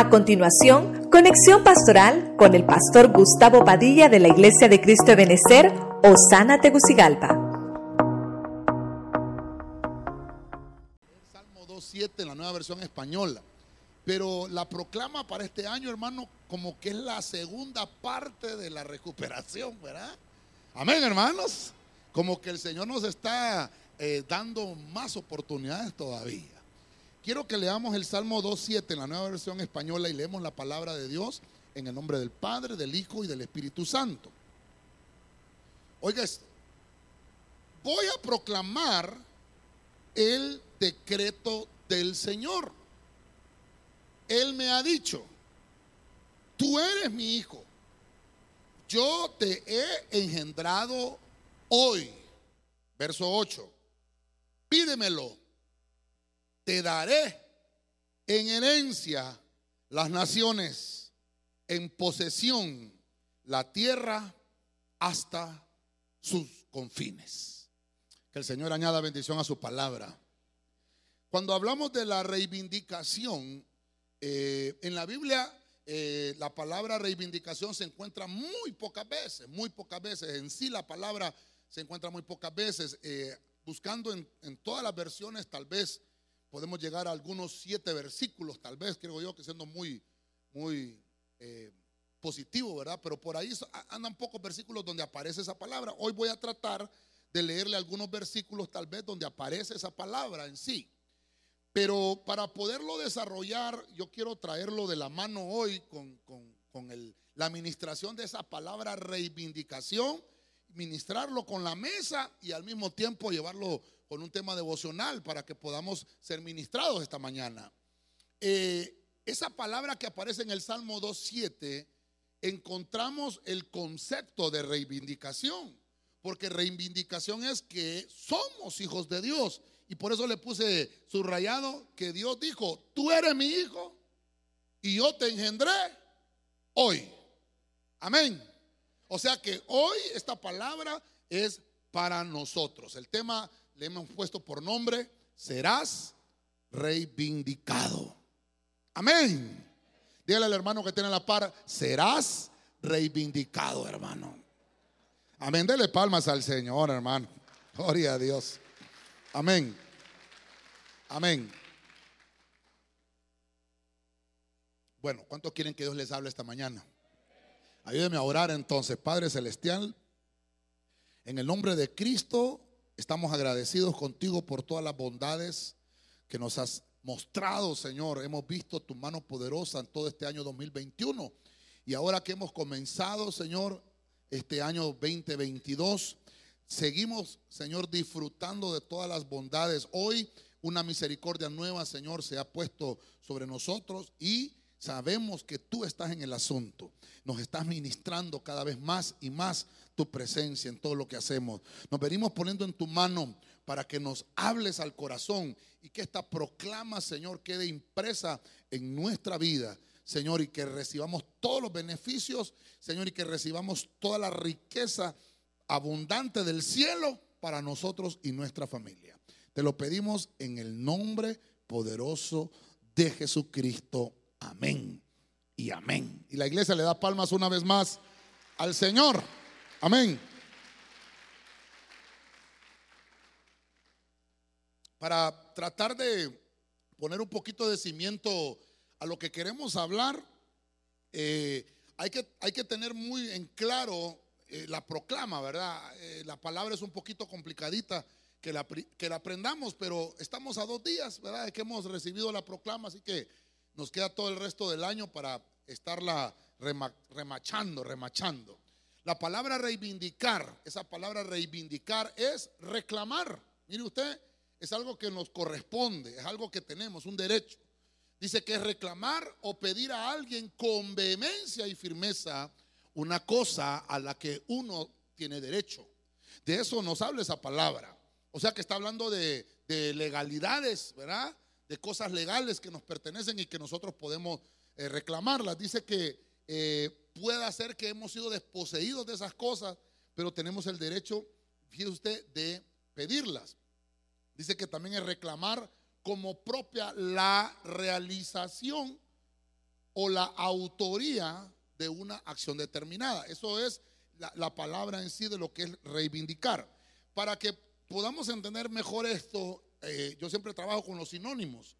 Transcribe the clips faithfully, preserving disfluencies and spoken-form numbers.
A continuación, conexión pastoral con el pastor Gustavo Padilla de la Iglesia de Cristo Ebenecer, Osana Tegucigalpa. Salmo dos siete, la nueva versión española. Pero la proclama para este año, hermano, como que es la segunda parte de la recuperación, ¿verdad? Amén, hermanos. Como que el Señor nos está eh, dando más oportunidades todavía. Quiero que leamos el Salmo dos siete en la nueva versión española y leemos la palabra de Dios en el nombre del Padre, del Hijo y del Espíritu Santo. Oiga esto. Voy a proclamar el decreto del Señor. Él me ha dicho: tú eres mi hijo, yo te he engendrado hoy. Verso ocho. Pídemelo, te daré en herencia las naciones, en posesión la tierra hasta sus confines. Que el Señor añada bendición a su palabra. Cuando hablamos de la reivindicación, eh, en la Biblia eh, la palabra reivindicación se encuentra muy pocas veces, muy pocas veces. En sí la palabra se encuentra muy pocas veces. Eh, buscando en, en todas las versiones, tal vez podemos llegar a algunos siete versículos, tal vez, creo yo, que siendo muy, muy eh, positivo, ¿verdad? Pero por ahí andan pocos versículos donde aparece esa palabra. Hoy voy a tratar de leerle algunos versículos, tal vez, donde aparece esa palabra en sí. Pero para poderlo desarrollar, yo quiero traerlo de la mano hoy con, con, con el, la administración de esa palabra reivindicación, ministrarlo con la mesa y al mismo tiempo llevarlo con un tema devocional para que podamos ser ministrados esta mañana. Eh, esa palabra que aparece en el Salmo dos siete, encontramos el concepto de reivindicación, porque reivindicación es que somos hijos de Dios, y por eso le puse subrayado que Dios dijo: tú eres mi hijo y yo te engendré hoy. Amén. O sea que hoy esta palabra es para nosotros. El tema le hemos puesto por nombre: serás reivindicado. Amén. Dígale al hermano que tiene la par: serás reivindicado, hermano. Amén. Dele palmas al Señor, hermano. Gloria a Dios. Amén. Amén. Bueno, ¿cuántos quieren que Dios les hable esta mañana? Ayúdeme a orar entonces. Padre Celestial, en el nombre de Cristo, estamos agradecidos contigo por todas las bondades que nos has mostrado, Señor. Hemos visto tu mano poderosa en todo este año dos mil veintiuno. Y ahora que hemos comenzado, Señor, este año veinte veintidós, seguimos, Señor, disfrutando de todas las bondades. Hoy una misericordia nueva, Señor, se ha puesto sobre nosotros y sabemos que tú estás en el asunto. Nos estás ministrando cada vez más y más tu presencia en todo lo que hacemos. Nos venimos poniendo en tu mano para que nos hables al corazón y que esta proclama, Señor, quede impresa en nuestra vida, Señor, y que recibamos todos los beneficios, Señor, y que recibamos toda la riqueza abundante del cielo para nosotros y nuestra familia. Te lo pedimos en el nombre poderoso de Jesucristo. Amén y amén. Y la iglesia le da palmas una vez más al Señor. Amén. Para tratar de poner un poquito de cimiento a lo que queremos hablar, eh, hay que, hay que tener muy en claro eh, la proclama, ¿verdad? Eh, la palabra es un poquito complicadita que la, que la aprendamos, pero estamos a dos días, ¿verdad?, de que hemos recibido la proclama, así que nos queda todo el resto del año para estarla remachando, remachando. La palabra reivindicar, esa palabra reivindicar es reclamar. Mire usted, es algo que nos corresponde, es algo que tenemos, un derecho. Dice que es reclamar o pedir a alguien con vehemencia y firmeza una cosa a la que uno tiene derecho. De eso nos habla esa palabra. O sea que está hablando de, de legalidades, ¿verdad?, de cosas legales que nos pertenecen y que nosotros podemos eh, reclamarlas. Dice que eh, puede ser que hemos sido desposeídos de esas cosas, pero tenemos el derecho, fíjese usted, de pedirlas. Dice que también es reclamar como propia la realización o la autoría de una acción determinada. Eso es la, la palabra en sí de lo que es reivindicar. Para que podamos entender mejor esto, eh, yo siempre trabajo con los sinónimos,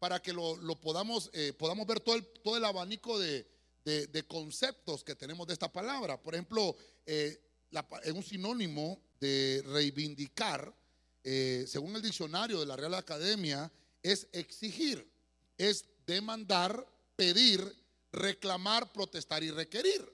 para que lo, lo podamos, eh, podamos ver todo el, todo el abanico de, de, de conceptos que tenemos de esta palabra. Por ejemplo, eh, la, en un sinónimo de reivindicar, eh, según el diccionario de la Real Academia, es exigir, es demandar, pedir, reclamar, protestar y requerir.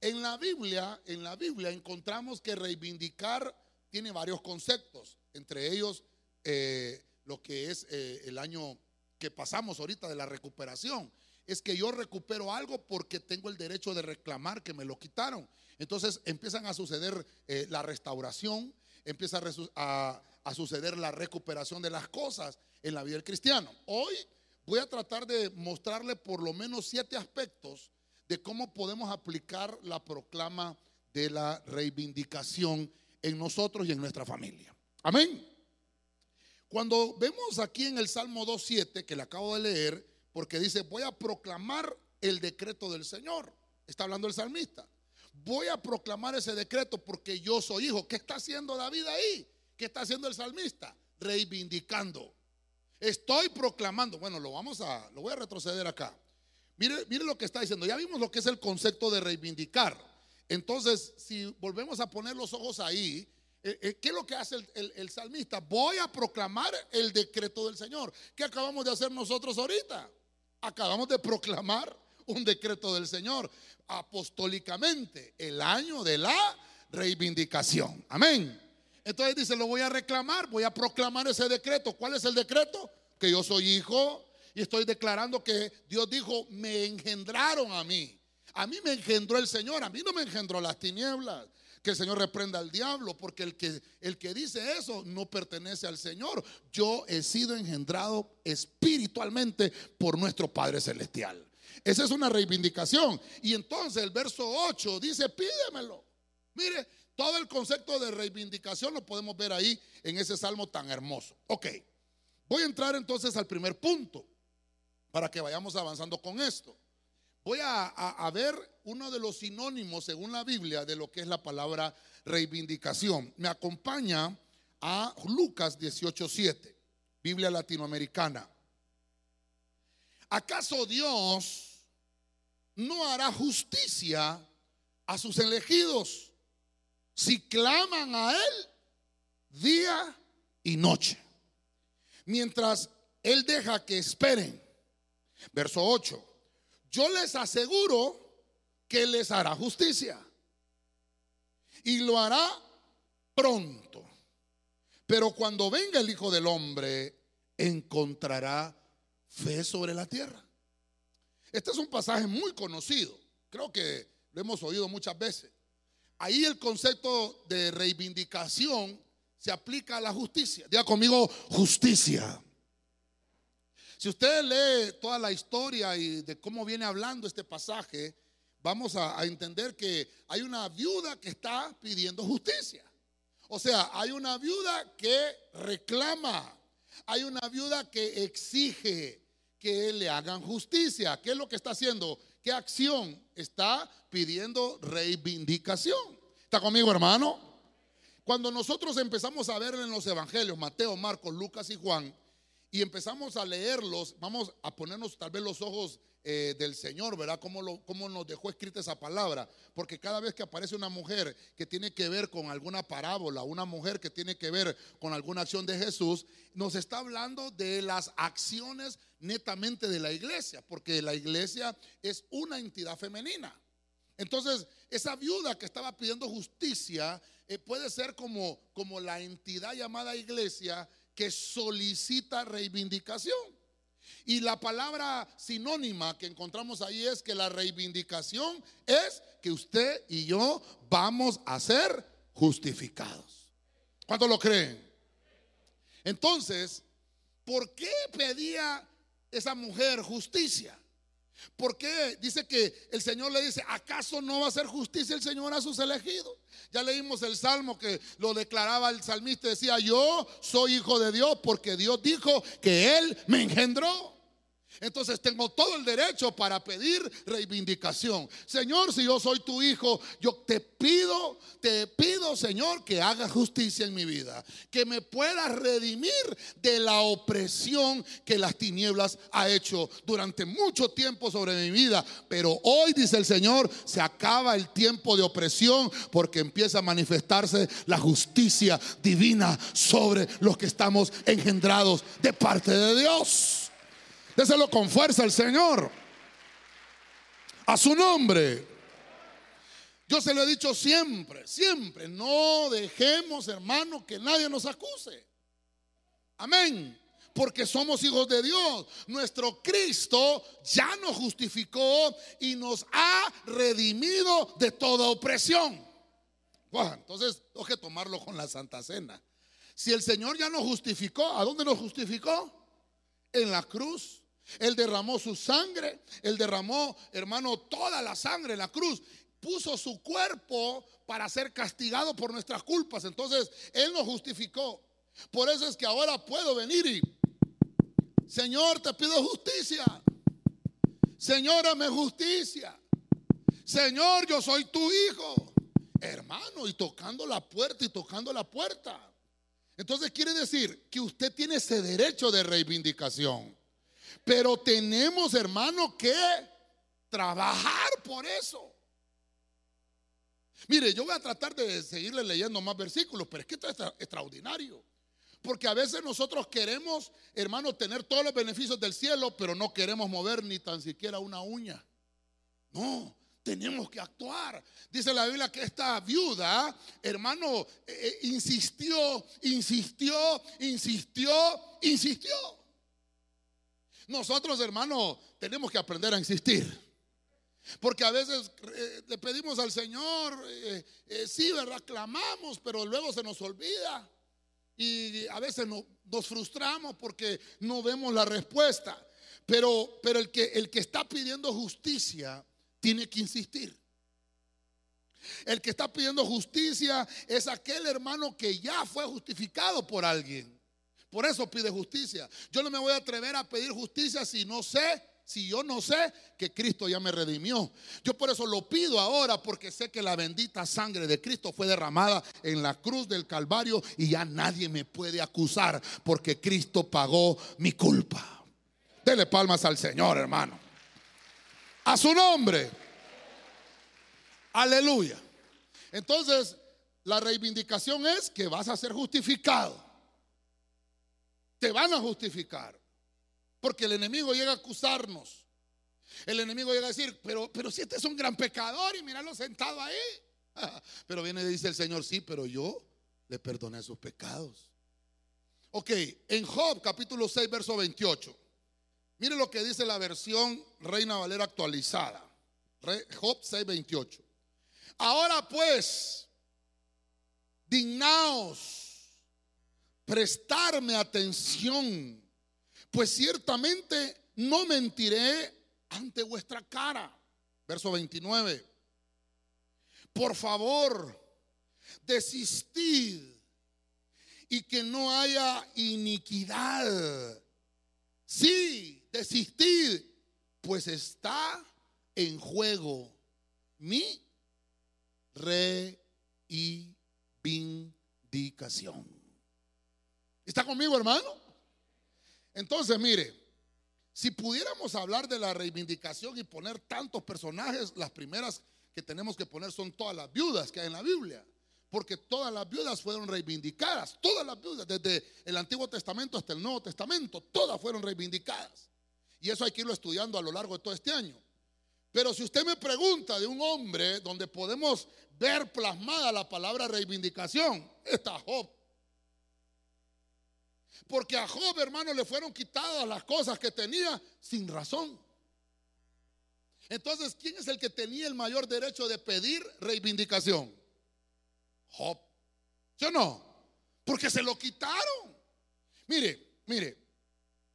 En la Biblia, en la Biblia encontramos que reivindicar tiene varios conceptos, entre ellos eh, lo que es eh, el año que pasamos ahorita de la recuperación. Es que yo recupero algo porque tengo el derecho de reclamar que me lo quitaron. Entonces empiezan a suceder eh, la restauración, empieza a, a, a suceder la recuperación de las cosas en la vida del cristiano. Hoy voy a tratar de mostrarle por lo menos siete aspectos de cómo podemos aplicar la proclama de la reivindicación en nosotros y en nuestra familia. Amén. Cuando vemos aquí en el Salmo dos siete que le acabo de leer, porque dice voy a proclamar el decreto del Señor, está hablando el salmista. Voy a proclamar ese decreto porque yo soy hijo. ¿Qué está haciendo David ahí? ¿Qué está haciendo el salmista? Reivindicando. Estoy proclamando. Bueno, lo vamos a, lo voy a retroceder acá. Mire, mire lo que está diciendo. Ya vimos lo que es el concepto de reivindicar. Entonces, si volvemos a poner los ojos ahí, eh, eh, ¿qué es lo que hace el, el, el salmista? Voy a proclamar el decreto del Señor. ¿Qué acabamos de hacer nosotros ahorita? Acabamos de proclamar un decreto del Señor apostólicamente, el año de la reivindicación. Amén. Entonces dice, lo voy a reclamar, voy a proclamar ese decreto. ¿Cuál es el decreto? Que yo soy hijo y estoy declarando que Dios dijo, me engendraron a mí. A mí me engendró el Señor, a mí no me engendró las tinieblas. Que el Señor reprenda al diablo, porque el que, el que dice eso no pertenece al Señor. Yo he sido engendrado espiritualmente por nuestro Padre Celestial. Esa es una reivindicación. Y entonces el verso ocho dice, pídemelo. Mire, todo el concepto de reivindicación lo podemos ver ahí en ese salmo tan hermoso. Ok, voy a entrar entonces al primer punto para que vayamos avanzando con esto. Voy a, a, a ver uno de los sinónimos según la Biblia de lo que es la palabra reivindicación. Me acompaña a Lucas dieciocho siete, Biblia Latinoamericana. ¿Acaso Dios no hará justicia a sus elegidos si claman a Él día y noche, mientras Él deja que esperen? Verso ocho. Yo les aseguro que les hará justicia y lo hará pronto. Pero cuando venga el Hijo del Hombre, encontrará fe sobre la tierra. Este es un pasaje muy conocido. Creo que lo hemos oído muchas veces. Ahí el concepto de reivindicación se aplica a la justicia. Diga conmigo, justicia. Si usted lee toda la historia y de cómo viene hablando este pasaje, vamos a, a entender que hay una viuda que está pidiendo justicia. O sea, hay una viuda que reclama, hay una viuda que exige que le hagan justicia. ¿Qué es lo que está haciendo? ¿Qué acción? Está pidiendo reivindicación. ¿Está conmigo, hermano? Cuando nosotros empezamos a ver en los evangelios, Mateo, Marcos, Lucas y Juan, y empezamos a leerlos, vamos a ponernos tal vez los ojos eh, del Señor, ¿verdad? Cómo, lo, cómo nos dejó escrita esa palabra. Porque cada vez que aparece una mujer que tiene que ver con alguna parábola, una mujer que tiene que ver con alguna acción de Jesús, nos está hablando de las acciones netamente de la iglesia, porque la iglesia es una entidad femenina. Entonces, esa viuda que estaba pidiendo justicia eh, puede ser como, como la entidad llamada iglesia que solicita reivindicación. Y la palabra sinónima que encontramos ahí es que la reivindicación es que usted y yo vamos a ser justificados. ¿Cuántos lo creen? Entonces, ¿por qué pedía esa mujer justicia? ¿Por qué? Dice que el Señor le dice, ¿acaso no va a hacer justicia el Señor a sus elegidos? Ya leímos el salmo que lo declaraba el salmista, decía, yo soy hijo de Dios porque Dios dijo que Él me engendró. Entonces tengo todo el derecho para pedir reivindicación. Señor, si yo soy tu hijo, yo te pido, te pido, Señor, que hagas justicia en mi vida, que me puedas redimir de la opresión que las tinieblas ha hecho durante mucho tiempo sobre mi vida. Pero hoy, dice el Señor, se acaba el tiempo de opresión, porque empieza a manifestarse la justicia divina sobre los que estamos engendrados de parte de Dios. Déselo con fuerza al Señor. A su nombre. Yo se lo he dicho siempre, siempre. No dejemos, hermano, que nadie nos acuse. Amén. Porque somos hijos de Dios. Nuestro Cristo ya nos justificó y nos ha redimido de toda opresión. Bueno, entonces, tengo que tomarlo con la Santa Cena. Si el Señor ya nos justificó, ¿a dónde nos justificó? En la cruz. Él derramó su sangre. Él derramó, hermano, toda la sangre en la cruz. Puso su cuerpo para ser castigado por nuestras culpas. Entonces Él nos justificó. Por eso es que ahora puedo venir y, Señor, te pido justicia. Señor, hazme justicia. Señor, yo soy tu hijo. Hermano, y tocando la puerta y tocando la puerta. Entonces quiere decir que usted tiene ese derecho de reivindicación. Pero tenemos, hermano, que trabajar por eso. Mire, yo voy a tratar de seguirle leyendo más versículos, pero es que esto es extraordinario. Porque a veces nosotros queremos, hermano, tener todos los beneficios del cielo, pero no queremos mover ni tan siquiera una uña. No, tenemos que actuar. Dice la Biblia que esta viuda, hermano, eh, insistió, insistió, insistió, insistió. Nosotros, hermano, tenemos que aprender a insistir. Porque a veces eh, le pedimos al Señor, eh, eh, sí, ¿verdad? Clamamos, pero luego se nos olvida. Y a veces no, nos frustramos porque no vemos la respuesta. Pero, pero el que, el que está pidiendo justicia tiene que insistir. El que está pidiendo justicia es aquel, hermano, que ya fue justificado por alguien. Por eso pide justicia. Yo no me voy a atrever a pedir justicia si no sé, si yo no sé que Cristo ya me redimió. Yo por eso lo pido ahora, porque sé que la bendita sangre de Cristo fue derramada en la cruz del Calvario y ya nadie me puede acusar, porque Cristo pagó mi culpa. Dele palmas al Señor, hermano. A su nombre. Aleluya. Entonces, la reivindicación es que vas a ser justificado. Te van a justificar. Porque el enemigo llega a acusarnos. El enemigo llega a decir, pero, pero si este es un gran pecador y míralo sentado ahí. Pero viene y dice el Señor, sí, pero yo le perdoné sus pecados. Ok, en Job capítulo seis verso veintiocho. Mire lo que dice la versión Reina Valera actualizada. Job seis veintiocho. Ahora pues, dignaos prestarme atención, pues ciertamente no mentiré ante vuestra cara. Verso veintinueve. Por favor, desistid y que no haya iniquidad. Sí, desistid, pues está en juego mi reivindicación. ¿Está conmigo, hermano? Entonces, mire, si pudiéramos hablar de la reivindicación y poner tantos personajes, las primeras que tenemos que poner son todas las viudas que hay en la Biblia. Porque todas las viudas fueron reivindicadas, todas las viudas, desde el Antiguo Testamento hasta el Nuevo Testamento, todas fueron reivindicadas. Y eso hay que irlo estudiando a lo largo de todo este año. Pero si usted me pregunta de un hombre donde podemos ver plasmada la palabra reivindicación, está Job. Porque a Job, hermano, le fueron quitadas las cosas que tenía sin razón. Entonces, ¿quién es el que tenía el mayor derecho de pedir reivindicación? Job. ¿Sí o no? Porque se lo quitaron. Mire, mire,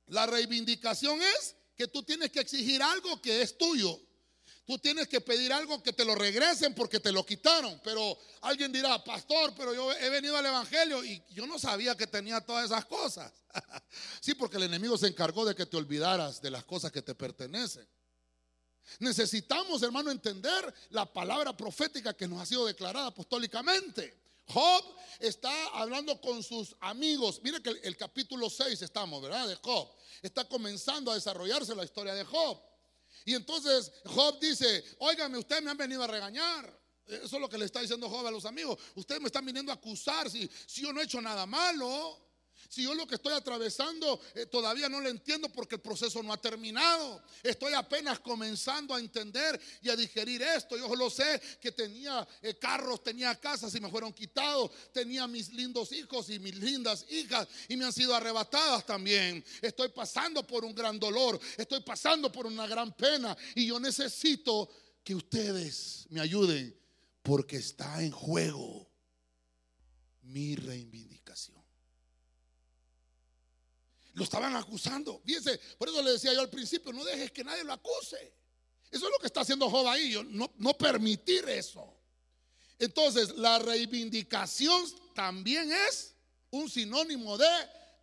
la reivindicación es que tú tienes que exigir algo que es tuyo. Tú tienes que pedir algo que te lo regresen porque te lo quitaron. Pero alguien dirá, pastor, pero yo he venido al evangelio y yo no sabía que tenía todas esas cosas. Sí, porque el enemigo se encargó de que te olvidaras de las cosas que te pertenecen. Necesitamos, hermano, entender la palabra profética que nos ha sido declarada apostólicamente. Job está hablando con sus amigos. Mira que el, el capítulo seis estamos, ¿verdad? De Job. Está comenzando a desarrollarse la historia de Job. Y entonces Job dice, óigame, ustedes me han venido a regañar. Eso es lo que le está diciendo Job a los amigos. Ustedes me están viniendo a acusar si, si yo no he hecho nada malo. Si yo lo que estoy atravesando eh, todavía no lo entiendo porque el proceso no ha terminado. Estoy apenas comenzando a entender y a digerir esto. Yo lo sé que tenía eh, carros, tenía casas y me fueron quitados. Tenía mis lindos hijos y mis lindas hijas y me han sido arrebatadas también. Estoy pasando por un gran dolor. Estoy pasando por una gran pena. Y yo necesito que ustedes me ayuden porque está en juego mi reivindicación. Lo estaban acusando. Fíjense, por eso le decía yo al principio, no dejes que nadie lo acuse. Eso es lo que está haciendo Job ahí, yo no, no permitir eso. Entonces, la reivindicación también es un sinónimo de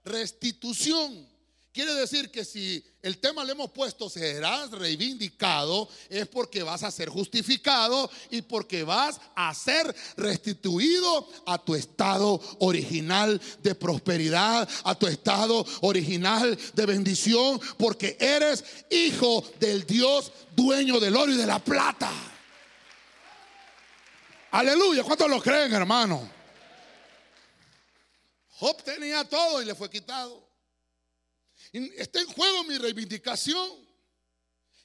restitución. Quiere decir que si el tema le hemos puesto serás reivindicado, es porque vas a ser justificado y porque vas a ser restituido a tu estado original de prosperidad, a tu estado original de bendición, porque eres hijo del Dios dueño del oro y de la plata. Aleluya, ¿cuántos lo creen, hermano? Job tenía todo y le fue quitado. Está en juego mi reivindicación.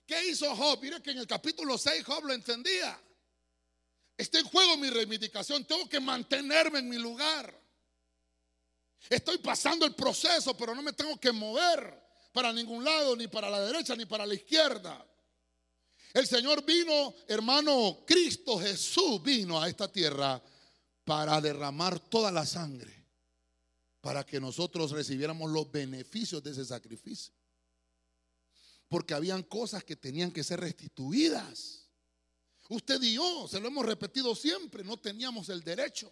¿Qué hizo Job? Mira que en el capítulo seis Job lo entendía. Está en juego mi reivindicación. Tengo que mantenerme en mi lugar. Estoy pasando el proceso, pero no me tengo que mover para ningún lado, ni para la derecha, ni para la izquierda. El Señor vino, hermano, Cristo Jesús vino a esta tierra para derramar toda la sangre, para que nosotros recibiéramos los beneficios de ese sacrificio. Porque habían cosas que tenían que ser restituidas. Usted y yo, se lo hemos repetido siempre, no teníamos el derecho.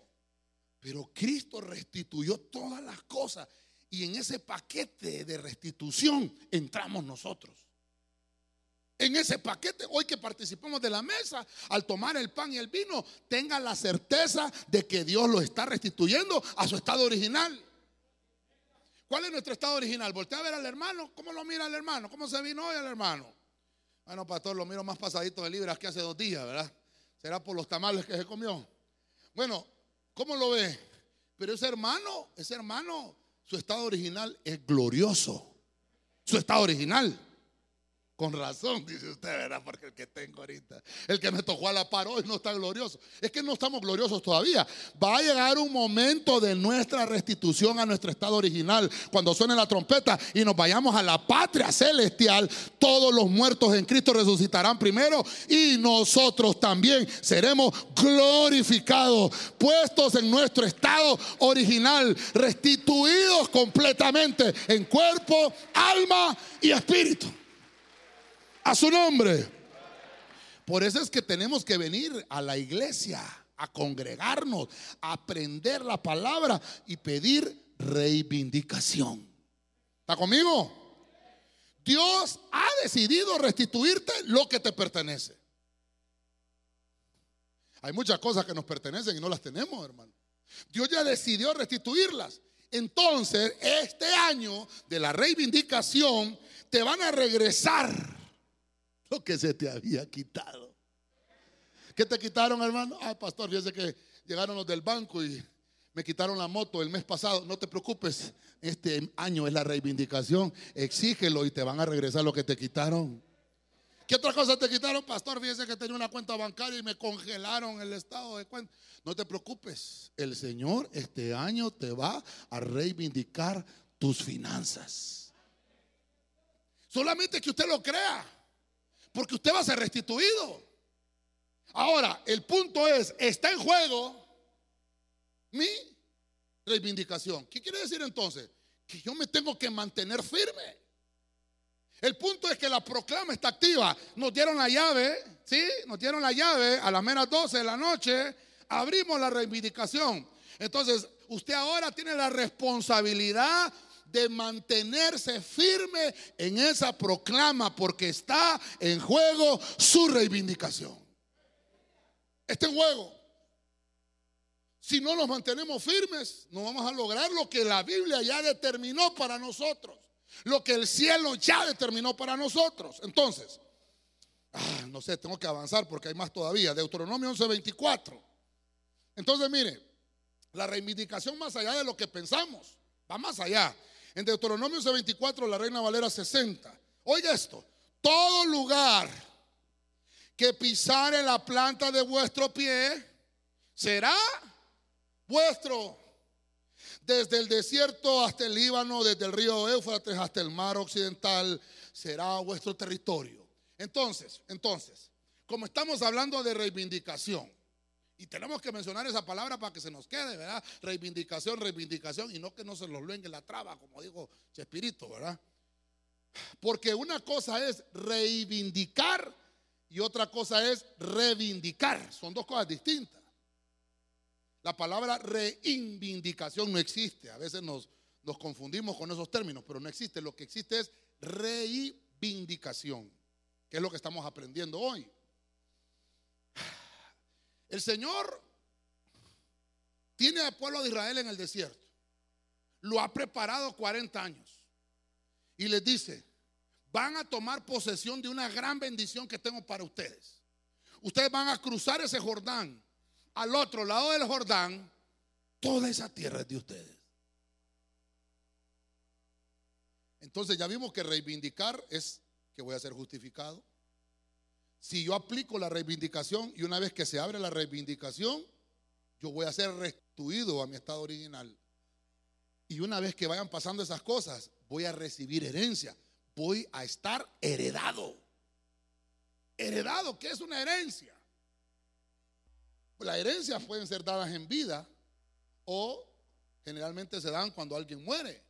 Pero Cristo restituyó todas las cosas. Y en ese paquete de restitución entramos nosotros. En ese paquete, hoy que participamos de la mesa, al tomar el pan y el vino, tenga la certeza de que Dios lo está restituyendo a su estado original. ¿Cuál es nuestro estado original? Voltea a ver al hermano. ¿Cómo lo mira el hermano? ¿Cómo se vino hoy al hermano? Bueno, pastor, lo miro más pasadito de libras que hace dos días, ¿verdad? Será por los tamales que se comió. Bueno, ¿cómo lo ve? Pero ese hermano, ese hermano, su estado original es glorioso. Su estado original. Con razón, dice usted, ¿verdad? Porque el que tengo ahorita, el que me tocó a la par hoy no está glorioso. Es que no estamos gloriosos todavía. Va a llegar un momento de nuestra restitución a nuestro estado original. Cuando suene la trompeta y nos vayamos a la patria celestial, todos los muertos en Cristo resucitarán primero y nosotros también seremos glorificados, puestos en nuestro estado original, restituidos completamente en cuerpo, alma y espíritu. A su nombre. Por eso es que tenemos que venir a la iglesia, a congregarnos, a aprender la palabra y pedir reivindicación. ¿Está conmigo? Dios ha decidido restituirte lo que te pertenece. Hay muchas cosas que nos pertenecen y no las tenemos, hermano. Dios ya decidió restituirlas. Entonces, este año de la reivindicación te van a regresar lo que se te había quitado. ¿Qué te quitaron, hermano? Ay, pastor, fíjese que llegaron los del banco y me quitaron la moto el mes pasado. No te preocupes, este año es la reivindicación. Exígelo y te van a regresar lo que te quitaron. ¿Qué otra cosa te quitaron, pastor? Fíjese que tenía una cuenta bancaria y me congelaron el estado de cuenta. No te preocupes, el Señor este año te va a reivindicar tus finanzas. Solamente que usted lo crea. Porque usted va a ser restituido. Ahora, el punto es, está en juego mi reivindicación. ¿Qué quiere decir entonces? Que yo me tengo que mantener firme. El punto es que la proclama está activa. Nos dieron la llave, ¿sí? Nos dieron la llave a las menos doce de la noche. Abrimos la reivindicación. Entonces, usted ahora tiene la responsabilidad de mantenerse firme en esa proclama, porque está en juego su reivindicación. Está en juego. Si no nos mantenemos firmes, no vamos a lograr lo que la Biblia ya determinó para nosotros, lo que el cielo ya determinó para nosotros. Entonces, ah, no sé, tengo que avanzar porque hay más todavía. Deuteronomio once veinticuatro. Entonces, mire, la reivindicación más allá de lo que pensamos, va más allá. En Deuteronomio once veinticuatro, la Reina Valera sesenta. Oiga esto: todo lugar que pisare la planta de vuestro pie será vuestro, desde el desierto hasta el Líbano, desde el río Éufrates hasta el mar occidental, será vuestro territorio. Entonces, entonces, como estamos hablando de reivindicación, y tenemos que mencionar esa palabra para que se nos quede, ¿verdad? Reivindicación, reivindicación, y no que no se nos luengue la traba, como dijo Chespirito, ¿verdad? Porque una cosa es reivindicar y otra cosa es reivindicar. Son dos cosas distintas. La palabra reivindicación no existe. A veces nos, nos confundimos con esos términos, pero no existe. Lo que existe es reivindicación, que es lo que estamos aprendiendo hoy. El Señor tiene al pueblo de Israel en el desierto. Lo ha preparado cuarenta años. Y les dice: van a tomar posesión de una gran bendición que tengo para ustedes. Ustedes van a cruzar ese Jordán. Al otro lado del Jordán, toda esa tierra es de ustedes. Entonces ya vimos que reivindicar es que voy a ser justificado. Si yo aplico la reivindicación, y una vez que se abre la reivindicación, yo voy a ser restituido a mi estado original. Y una vez que vayan pasando esas cosas, voy a recibir herencia. Voy a estar heredado. Heredado, ¿qué es una herencia? Las herencias pueden ser dadas en vida, o generalmente se dan cuando alguien muere,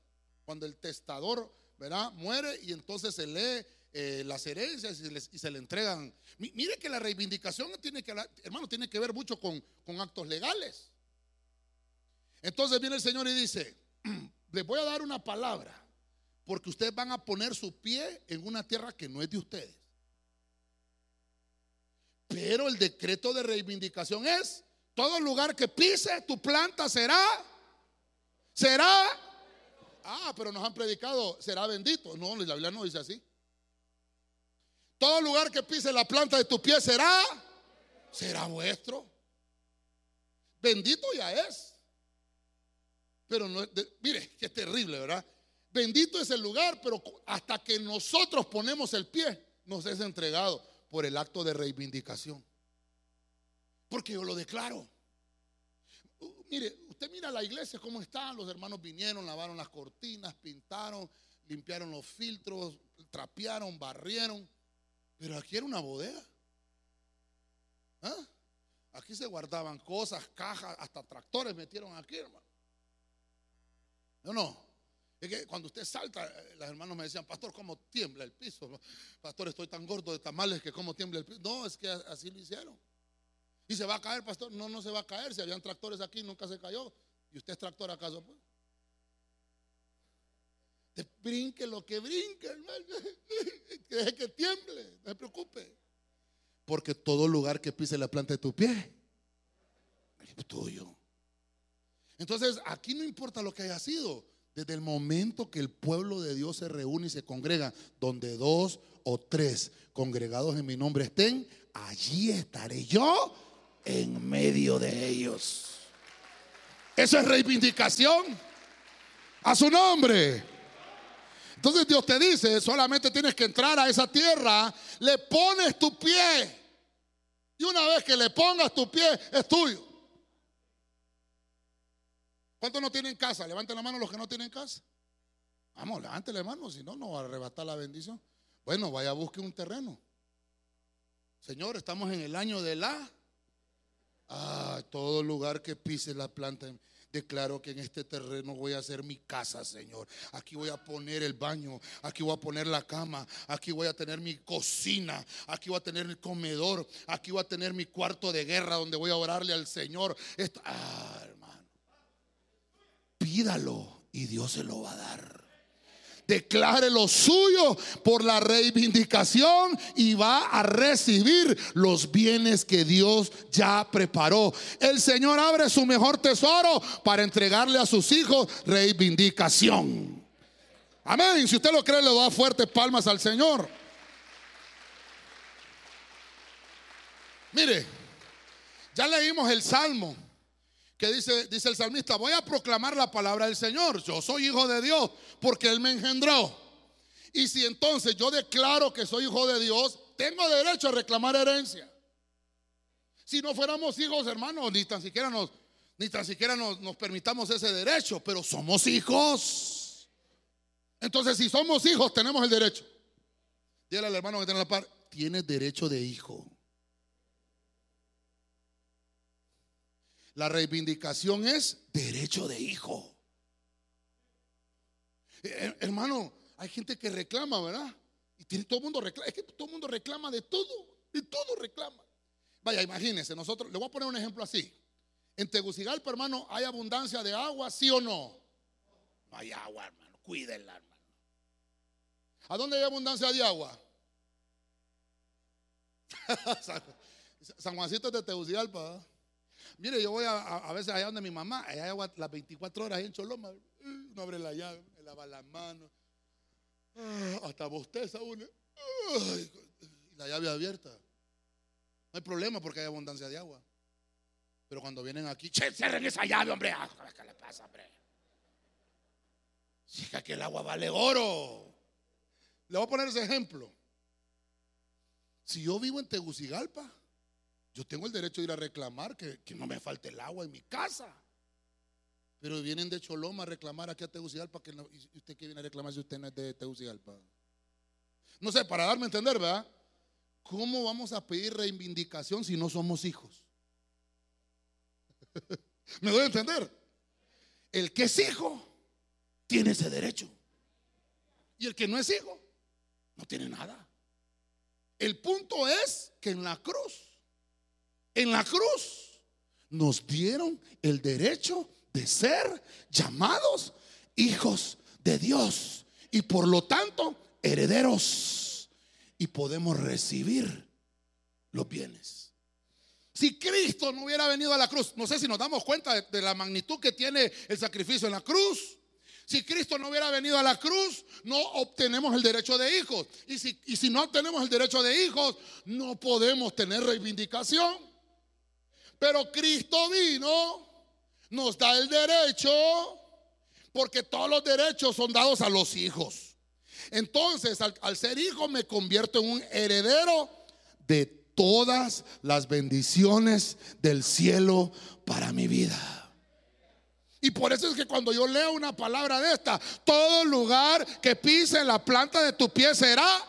cuando el testador, ¿verdad?, muere, y entonces se lee eh, las herencias y, les, y se le entregan. M- mire que la reivindicación tiene que, hermano, tiene que ver mucho con, con actos legales. Entonces viene el Señor y dice: les voy a dar una palabra, porque ustedes van a poner su pie en una tierra que no es de ustedes. Pero el decreto de reivindicación es: todo lugar que pise tu planta será, será, ah, pero nos han predicado, será bendito. No, la Biblia no dice así. Todo lugar que pise la planta de tu pie será, será vuestro. Bendito ya es. Pero no, de, mire, que es terrible, ¿verdad? Bendito es el lugar, pero hasta que nosotros ponemos el pie, nos es entregado. Por el acto de reivindicación. Porque yo lo declaro. Uh, mire, usted mira la iglesia cómo está. Los hermanos vinieron, lavaron las cortinas, pintaron, limpiaron los filtros, trapearon, barrieron. Pero aquí era una bodega. ¿Ah? Aquí se guardaban cosas, cajas, hasta tractores metieron aquí, hermano. No, no. Es que cuando usted salta, los hermanos me decían: pastor, ¿cómo tiembla el piso? Pastor, estoy tan gordo de tamales que ¿cómo tiembla el piso? No, es que así lo hicieron. ¿Y se va a caer, pastor? No, no se va a caer. Si habían tractores aquí, nunca se cayó. ¿Y usted es tractor acaso? Pues te brinque lo que brinque, hermano. Deje que tiemble, no se preocupe. Porque todo lugar que pise la planta de tu pie es tuyo. Entonces, aquí no importa lo que haya sido. Desde el momento que el pueblo de Dios se reúne y se congrega, donde dos o tres congregados en mi nombre estén, allí estaré yo en medio de ellos. Eso es reivindicación a su nombre. Entonces Dios te dice: solamente tienes que entrar a esa tierra, le pones tu pie, y una vez que le pongas tu pie, es tuyo. ¿Cuántos no tienen casa? Levanten la mano los que no tienen casa. Vamos, levanten la mano, si no, no va a arrebatar la bendición. Bueno, vaya, busque un terreno. Señor, estamos en el año de la. Ah, todo lugar que pise la planta. Declaro que en este terreno voy a hacer mi casa, Señor. Aquí voy a poner el baño, aquí voy a poner la cama, aquí voy a tener mi cocina, aquí voy a tener el comedor, aquí voy a tener mi cuarto de guerra donde voy a orarle al Señor. Esto, ah, hermano, pídalo y Dios se lo va a dar. Declare lo suyo por la reivindicación y va a recibir los bienes que Dios ya preparó. El Señor abre su mejor tesoro para entregarle a sus hijos reivindicación. Amén. Si usted lo cree, le da fuertes palmas al Señor. Mire, ya leímos el Salmo que dice, dice el salmista: voy a proclamar la palabra del Señor. Yo soy hijo de Dios porque Él me engendró. Y si entonces yo declaro que soy hijo de Dios, tengo derecho a reclamar herencia. Si no fuéramos hijos, hermanos, ni tan siquiera nos, ni tan siquiera nos, nos permitamos ese derecho. Pero somos hijos. Entonces, si somos hijos, tenemos el derecho. Dile al hermano que tiene la par: tienes derecho de hijo. La reivindicación es derecho de hijo. Eh, hermano, hay gente que reclama, ¿verdad? Y tiene, todo el mundo reclama. Es que todo el mundo reclama de todo. De todo reclama. Vaya, imagínense, nosotros, le voy a poner un ejemplo así. En Tegucigalpa, hermano, ¿hay abundancia de agua, sí o no? No hay agua, hermano. Cuídenla, hermano. ¿A dónde hay abundancia de agua? San Juancito de Tegucigalpa, ¿verdad? Mire, yo voy a, a, a veces allá donde mi mamá, allá hay agua las veinticuatro horas ahí en Choloma. No abre la llave, me lava las manos. Hasta bosteza uno. Y la llave abierta. No hay problema porque hay abundancia de agua. Pero cuando vienen aquí, che, cierren esa llave, hombre. ¿Qué le pasa, hombre? Si es que aquí el agua vale oro. Le voy a poner ese ejemplo. Si yo vivo en Tegucigalpa, yo tengo el derecho de ir a reclamar que, que no me falte el agua en mi casa. Pero vienen de Choloma a reclamar aquí a Tegucigalpa. Que no, ¿y usted qué viene a reclamar si usted no es de Tegucigalpa? No sé, para darme a entender, ¿verdad? ¿Cómo vamos a pedir reivindicación si no somos hijos? ¿Me doy a entender? El que es hijo tiene ese derecho. Y el que no es hijo no tiene nada. El punto es que en la cruz, en la cruz nos dieron el derecho de ser llamados hijos de Dios y por lo tanto herederos, y podemos recibir los bienes. Si Cristo no hubiera venido a la cruz, no sé si nos damos cuenta de, de la magnitud que tiene el sacrificio en la cruz. Si Cristo no hubiera venido a la cruz, no obtenemos el derecho de hijos. Y si, y si no obtenemos el derecho de hijos, no podemos tener reivindicación. Pero Cristo vino, nos da el derecho, porque todos los derechos son dados a los hijos. Entonces, al, al ser hijo me convierto en un heredero de todas las bendiciones del cielo para mi vida. Y por eso es que cuando yo leo una palabra de esta, todo lugar que pise la planta de tu pie será.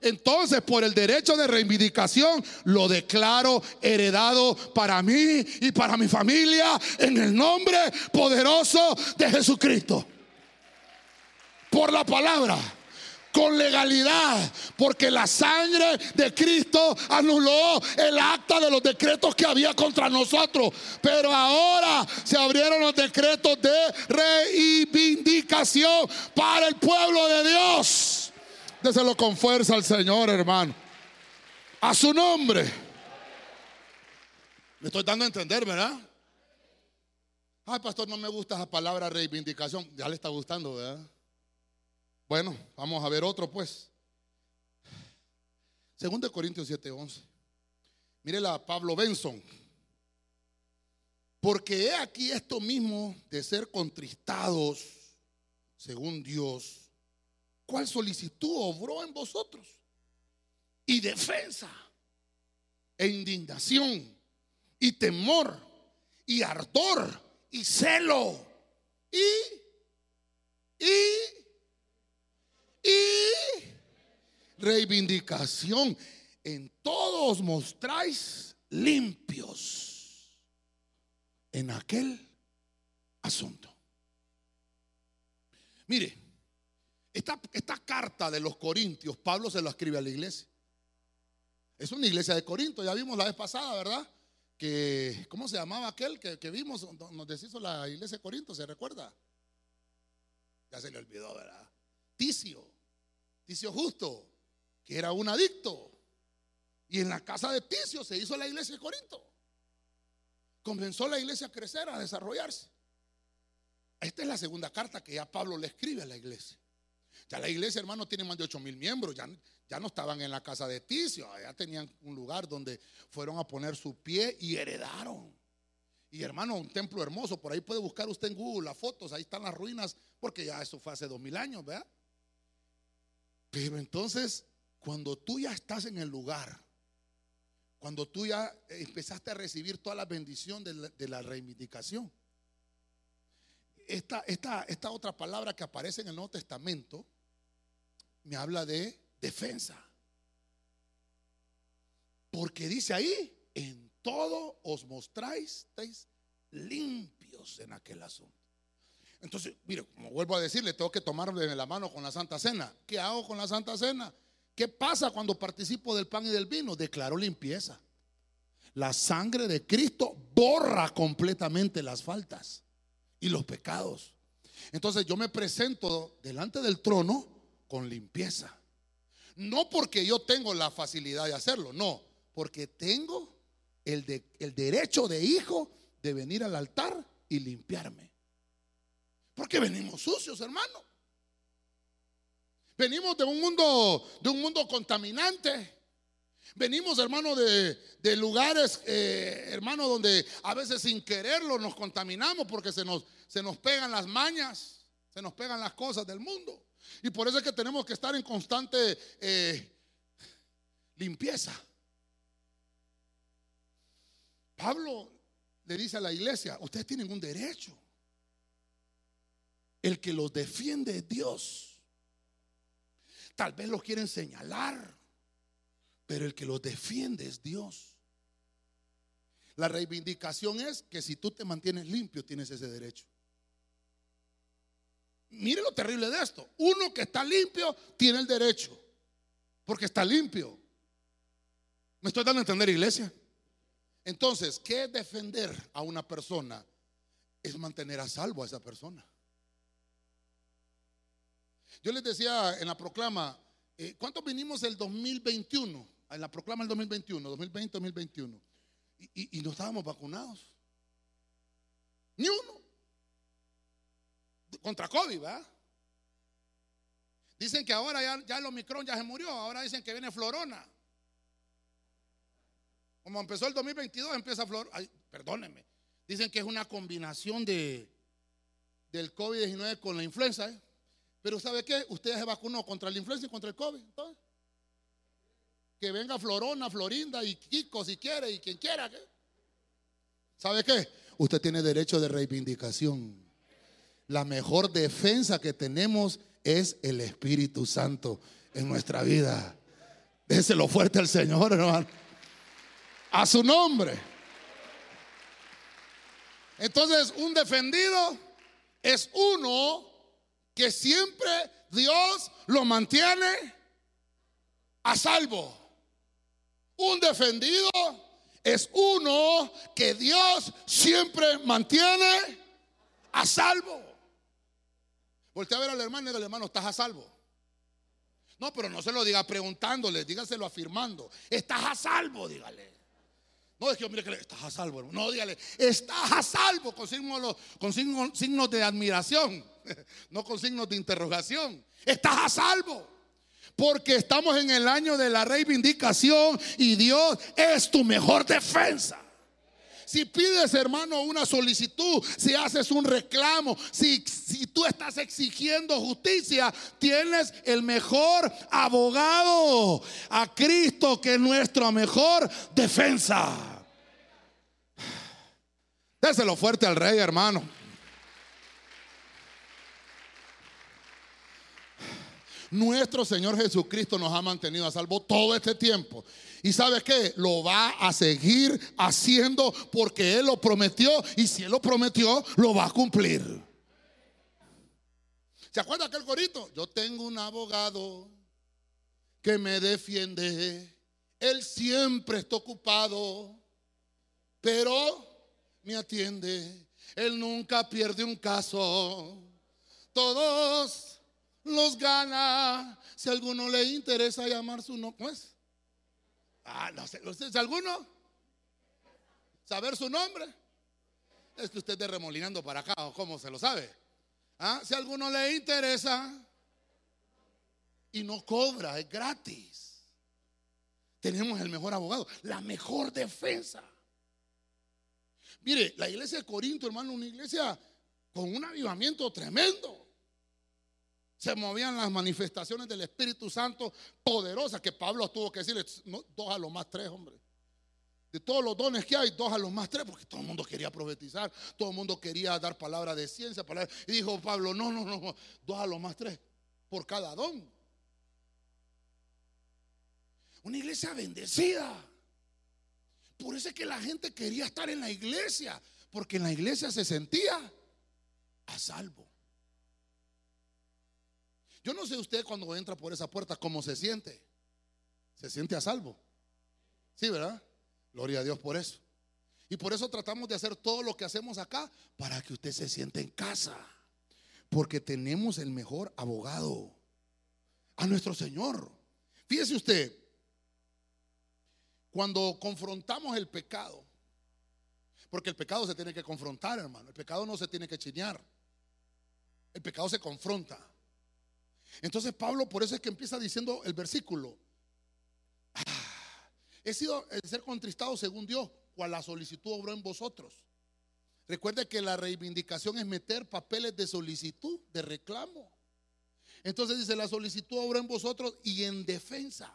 Entonces, por el derecho de reivindicación, lo declaro heredado para mí y para mi familia en el nombre poderoso de Jesucristo. Por la palabra, con legalidad, porque la sangre de Cristo anuló el acta de los decretos que había contra nosotros. Pero ahora se abrieron los decretos de reivindicación para el pueblo de Dios. Déselo con fuerza al Señor, hermano. A su nombre. Me estoy dando a entender, ¿verdad? Ay, pastor, no me gusta esa palabra reivindicación. Ya le está gustando, ¿verdad? Bueno, vamos a ver otro, pues. Segundo de Corintios siete once. Mírela, Pablo Benson. Porque he aquí esto mismo de ser contristados según Dios. ¿Cuál solicitud obró en vosotros? Y defensa, e indignación, y temor, y ardor, y celo, y, y, y reivindicación. En todo os mostráis limpios, en aquel asunto. Mire, esta, esta carta de los Corintios, Pablo se la escribe a la iglesia. Es una iglesia de Corinto, ya vimos la vez pasada, ¿verdad? Que, ¿cómo se llamaba aquel que, que vimos? Nos deshizo la iglesia de Corinto, ¿se recuerda? Ya se le olvidó, ¿verdad? Ticio, Ticio Justo, que era un adicto. Y en la casa de Ticio se hizo la iglesia de Corinto. Comenzó la iglesia a crecer, a desarrollarse. Esta es la segunda carta que ya Pablo le escribe a la iglesia. Ya la iglesia, hermano, tiene más de ocho mil miembros. Ya, ya no estaban en la casa de Ticio. Ya tenían un lugar donde fueron a poner su pie y heredaron. Y, hermano, un templo hermoso. Por ahí puede buscar usted en Google las fotos. Ahí están las ruinas, porque ya eso fue hace dos mil años, ¿verdad? Pero entonces, cuando tú ya estás en el lugar, cuando tú ya empezaste a recibir toda la bendición de la, de la reivindicación, Esta, esta, esta otra palabra que aparece en el Nuevo Testamento me habla de defensa. Porque dice ahí: en todo os mostráis limpios en aquel asunto. Entonces, mire, como vuelvo a decirle, tengo que tomarle la mano con la Santa Cena. ¿Qué hago con la Santa Cena? ¿Qué pasa cuando participo del pan y del vino? Declaro limpieza. La sangre de Cristo borra completamente las faltas y los pecados. Entonces yo me presento delante del trono con limpieza. No porque yo tengo la facilidad de hacerlo, no, porque tengo el, de, el derecho de hijo de venir al altar y limpiarme. Porque venimos sucios, hermano. Venimos de un mundo, de un mundo contaminante. Venimos, hermano, de, de lugares, eh, hermano, donde a veces sin quererlo nos contaminamos, porque se nos, se nos pegan las mañas, se nos pegan las cosas del mundo. Y por eso es que tenemos que estar en constante eh, limpieza. Pablo le dice a la iglesia: ustedes tienen un derecho. El que los defiende es Dios. Tal vez los quieren señalar, pero el que los defiende es Dios. La reivindicación es que si tú te mantienes limpio, tienes ese derecho. Mire lo terrible de esto. Uno que está limpio tiene el derecho, porque está limpio. ¿Me estoy dando a entender, iglesia? Entonces, ¿qué es defender a una persona? Es mantener a salvo a esa persona. Yo les decía en la proclama, eh, ¿cuántos vinimos el dos mil veintiuno? En la proclama del dos mil veintiuno, dos mil veinte, dos mil veintiuno. Y, y, y no estábamos vacunados. Ni uno. Contra COVID, ¿verdad? Dicen que ahora ya, ya el Omicron ya se murió. Ahora dicen que viene Florona. Como empezó el dos mil veintidós, empieza Florona. Ay, perdónenme. Dicen que es una combinación de, del COVID diecinueve con la influenza, ¿eh? Pero ¿sabe qué? Ustedes se vacunó contra la influenza y contra el COVID. Entonces, que venga Florona, Florinda y Kiko si quiere y quien quiera. ¿Qué? ¿Sabe qué? Usted tiene derecho de reivindicación. La mejor defensa que tenemos es el Espíritu Santo en nuestra vida. Déselo fuerte al Señor, hermano. A su nombre. Entonces, un defendido es uno que siempre Dios lo mantiene a salvo. Un defendido es uno que Dios siempre mantiene a salvo. Voltea a ver al hermano y diga: hermano, estás a salvo. No, pero no se lo diga preguntándole, dígaselo afirmando. Estás a salvo, dígale. No, es que yo mire que le, estás a salvo, hermano. No, dígale, estás a salvo, con signos, con signos, signos de admiración. No con signos de interrogación. Estás a salvo, porque estamos en el año de la reivindicación y Dios es tu mejor defensa. Si pides, hermano, una solicitud, si haces un reclamo, si, si tú estás exigiendo justicia, tienes el mejor abogado, a Cristo, que es nuestra mejor defensa. Déselo fuerte al Rey, hermano. Nuestro Señor Jesucristo nos ha mantenido a salvo todo este tiempo. ¿Y sabe qué? Lo va a seguir haciendo porque Él lo prometió. Y si Él lo prometió, lo va a cumplir. ¿Se acuerda aquel corito? Yo tengo un abogado que me defiende. Él siempre está ocupado, pero me atiende. Él nunca pierde un caso. Todos los gana. Si a alguno le interesa llamar su nombre, ¿cómo es? Ah, no sé, ¿ustedes alguno? ¿Saber su nombre? Es que usted está remolinando para acá, ¿o cómo se lo sabe? ¿Ah? Si a alguno le interesa, y no cobra, es gratis. Tenemos el mejor abogado, la mejor defensa. Mire, la iglesia de Corinto, hermano, una iglesia con un avivamiento tremendo. Se movían las manifestaciones del Espíritu Santo poderosas, que Pablo tuvo que decirle, no, dos a los más tres, hombre. De todos los dones que hay, dos a los más tres, porque todo el mundo quería profetizar, todo el mundo quería dar palabra de ciencia, palabra, y dijo Pablo, no, no, no, dos a los más tres, por cada don. Una iglesia bendecida. Por eso es que la gente quería estar en la iglesia, porque en la iglesia se sentía a salvo. Yo no sé usted cuando entra por esa puerta cómo se siente. Se siente a salvo. Sí, ¿verdad? Gloria a Dios por eso. Y por eso tratamos de hacer todo lo que hacemos acá, para que usted se sienta en casa, porque tenemos el mejor abogado, a nuestro Señor. Fíjese usted, cuando confrontamos el pecado, porque el pecado se tiene que confrontar, hermano. El pecado no se tiene que chinear. El pecado se confronta. Entonces Pablo, por eso es que empieza diciendo el versículo: ah, he sido el ser contristado según Dios, cual la solicitud obró en vosotros. Recuerde que la reivindicación es meter papeles de solicitud, de reclamo. Entonces dice, la solicitud obró en vosotros y en defensa.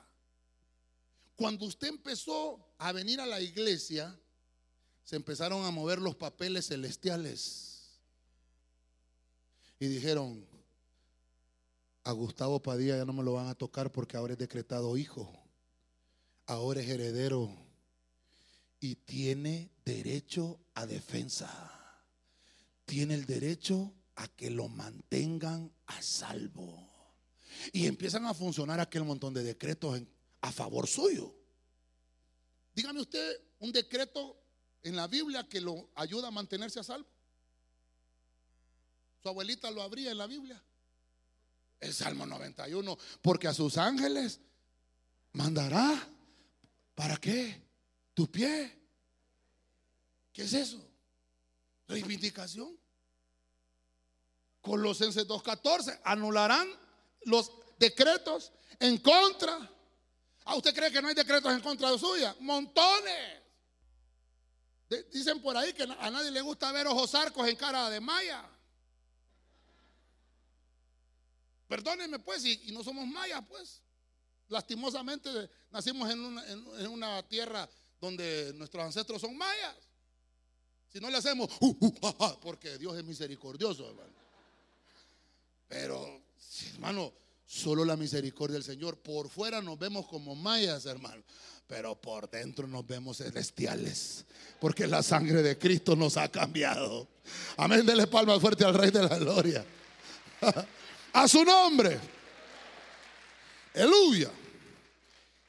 Cuando usted empezó a venir a la iglesia, se empezaron a mover los papeles celestiales y dijeron, a Gustavo Padilla ya no me lo van a tocar porque ahora es decretado hijo, ahora es heredero y tiene derecho a defensa, tiene el derecho a que lo mantengan a salvo. Y empiezan a funcionar aquel montón de decretos en, a favor suyo. Dígame usted un decreto en la Biblia que lo ayuda a mantenerse a salvo. Su abuelita lo abría en la Biblia. El Salmo noventa y uno, porque a sus ángeles mandará, ¿para qué? Tu pie. ¿Qué es eso? Reivindicación. Colosenses dos catorce, anularán los decretos en contra. Ah, ¿usted cree que no hay decretos en contra de suya? Montones. De, dicen por ahí que a nadie le gusta ver ojos zarcos en cara de maya. Perdónenme pues, y, y no somos mayas pues. Lastimosamente nacimos en una, en, en una tierra donde nuestros ancestros son mayas. Si no le hacemos, uh, uh, ah, ah, porque Dios es misericordioso, hermano. Pero, hermano, solo la misericordia del Señor. Por fuera nos vemos como mayas, hermano, pero por dentro nos vemos celestiales, porque la sangre de Cristo nos ha cambiado. Amén, denle palmas fuerte al Rey de la Gloria. A su nombre. Aleluya.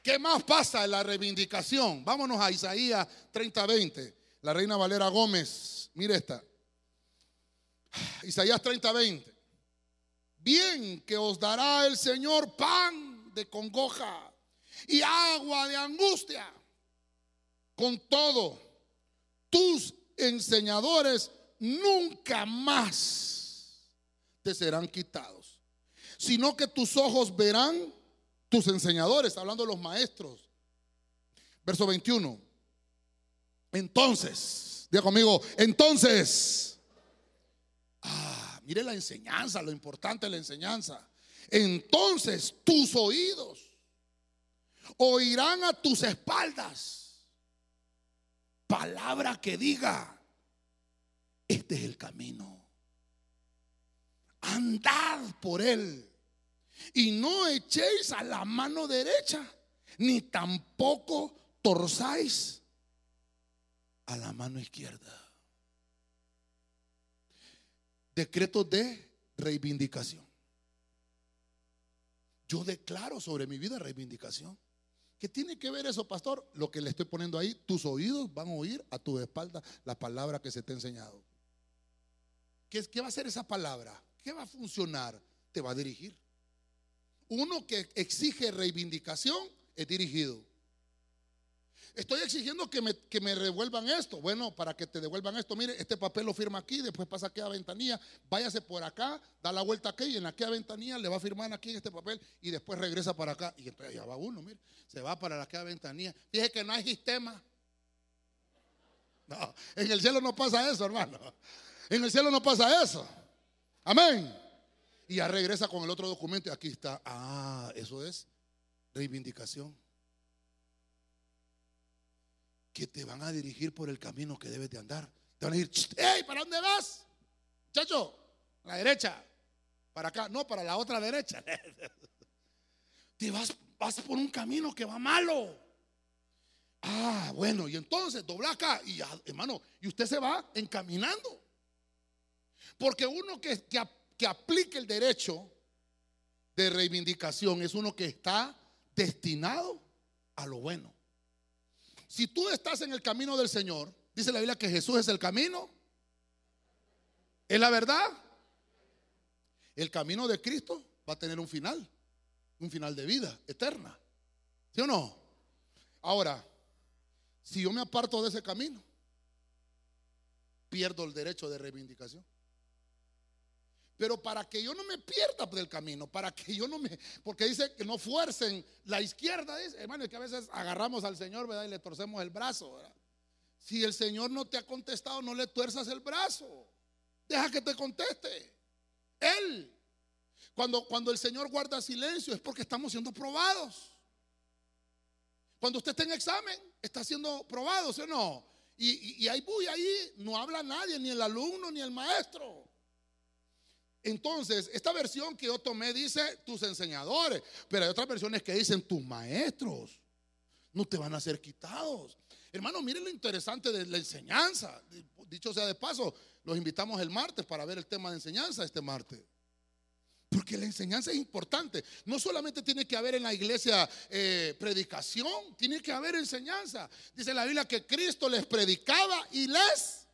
¿Qué más pasa en la reivindicación? Vámonos a Isaías treinta veinte. La Reina Valera Gómez. Mire esta. Isaías treinta veinte. Bien que os dará el Señor pan de congoja y agua de angustia. Con todo, tus enseñadores nunca más te serán quitados, sino que tus ojos verán tus enseñadores, hablando de los maestros. Verso veintiuno. Entonces, diga conmigo, entonces. Ah. Mire la enseñanza, lo importante es la enseñanza. Entonces tus oídos oirán a tus espaldas palabra que diga, este es el camino, andad por él Y no echéis a la mano derecha, ni tampoco torzáis a la mano izquierda. Decretos de reivindicación. Yo declaro sobre mi vida reivindicación. ¿Qué tiene que ver eso, pastor? Lo que le estoy poniendo ahí, tus oídos van a oír a tu espalda la palabra que se te ha enseñado. ¿Qué, qué va a ser esa palabra? ¿Qué va a funcionar? Te va a dirigir. Uno que exige reivindicación es dirigido. Estoy exigiendo que me, que me revuelvan esto. Bueno, para que te devuelvan esto, mire, este papel lo firma aquí, después pasa a aquella ventanilla, váyase por acá, da la vuelta aquí y en aquella ventanilla le va a firmar aquí en este papel y después regresa para acá. Y entonces ya va uno, mire, se va para aquella ventanilla. Fíjese que no hay sistema. No, en el cielo no pasa eso, hermano. En el cielo no pasa eso. Amén. Y ya regresa con el otro documento y aquí está. Ah, eso es reivindicación. Que te van a dirigir por el camino que debes de andar. Te van a decir, hey, ¿para dónde vas? Chacho, a la derecha. Para acá, no, para la otra derecha. Te vas, vas por un camino que va malo. Ah, bueno, y entonces dobla acá. Y ya, hermano, y usted se va encaminando. Porque uno que, que, que aplique el derecho de reivindicación es uno que está destinado a lo bueno. Si tú estás en el camino del Señor, dice la Biblia que Jesús es el camino, es la verdad. El camino de Cristo va a tener un final, un final de vida eterna, ¿sí o no? Ahora, si yo me aparto de ese camino, pierdo el derecho de reivindicación. Pero para que yo no me pierda del camino, para que yo no me, porque dice que no fuercen la izquierda, dice, hermano, es que a veces agarramos al Señor, ¿verdad? Y le torcemos el brazo, ¿verdad? Si el Señor no te ha contestado, no le tuerzas el brazo. Deja que te conteste Él. Cuando, cuando el Señor guarda silencio es porque estamos siendo probados. Cuando usted está en examen, está siendo probado, ¿sí o no? Y, y, y ahí voy, ahí no habla nadie, ni el alumno, ni el maestro. Entonces, esta versión que yo tomé dice tus enseñadores, pero hay otras versiones que dicen tus maestros. No te van a ser quitados. Hermano, miren lo interesante de la enseñanza. Dicho sea de paso, los invitamos el martes para ver el tema de enseñanza este martes. Porque la enseñanza es importante. No solamente tiene que haber en la iglesia eh, predicación, tiene que haber enseñanza. Dice la Biblia que Cristo les predicaba y les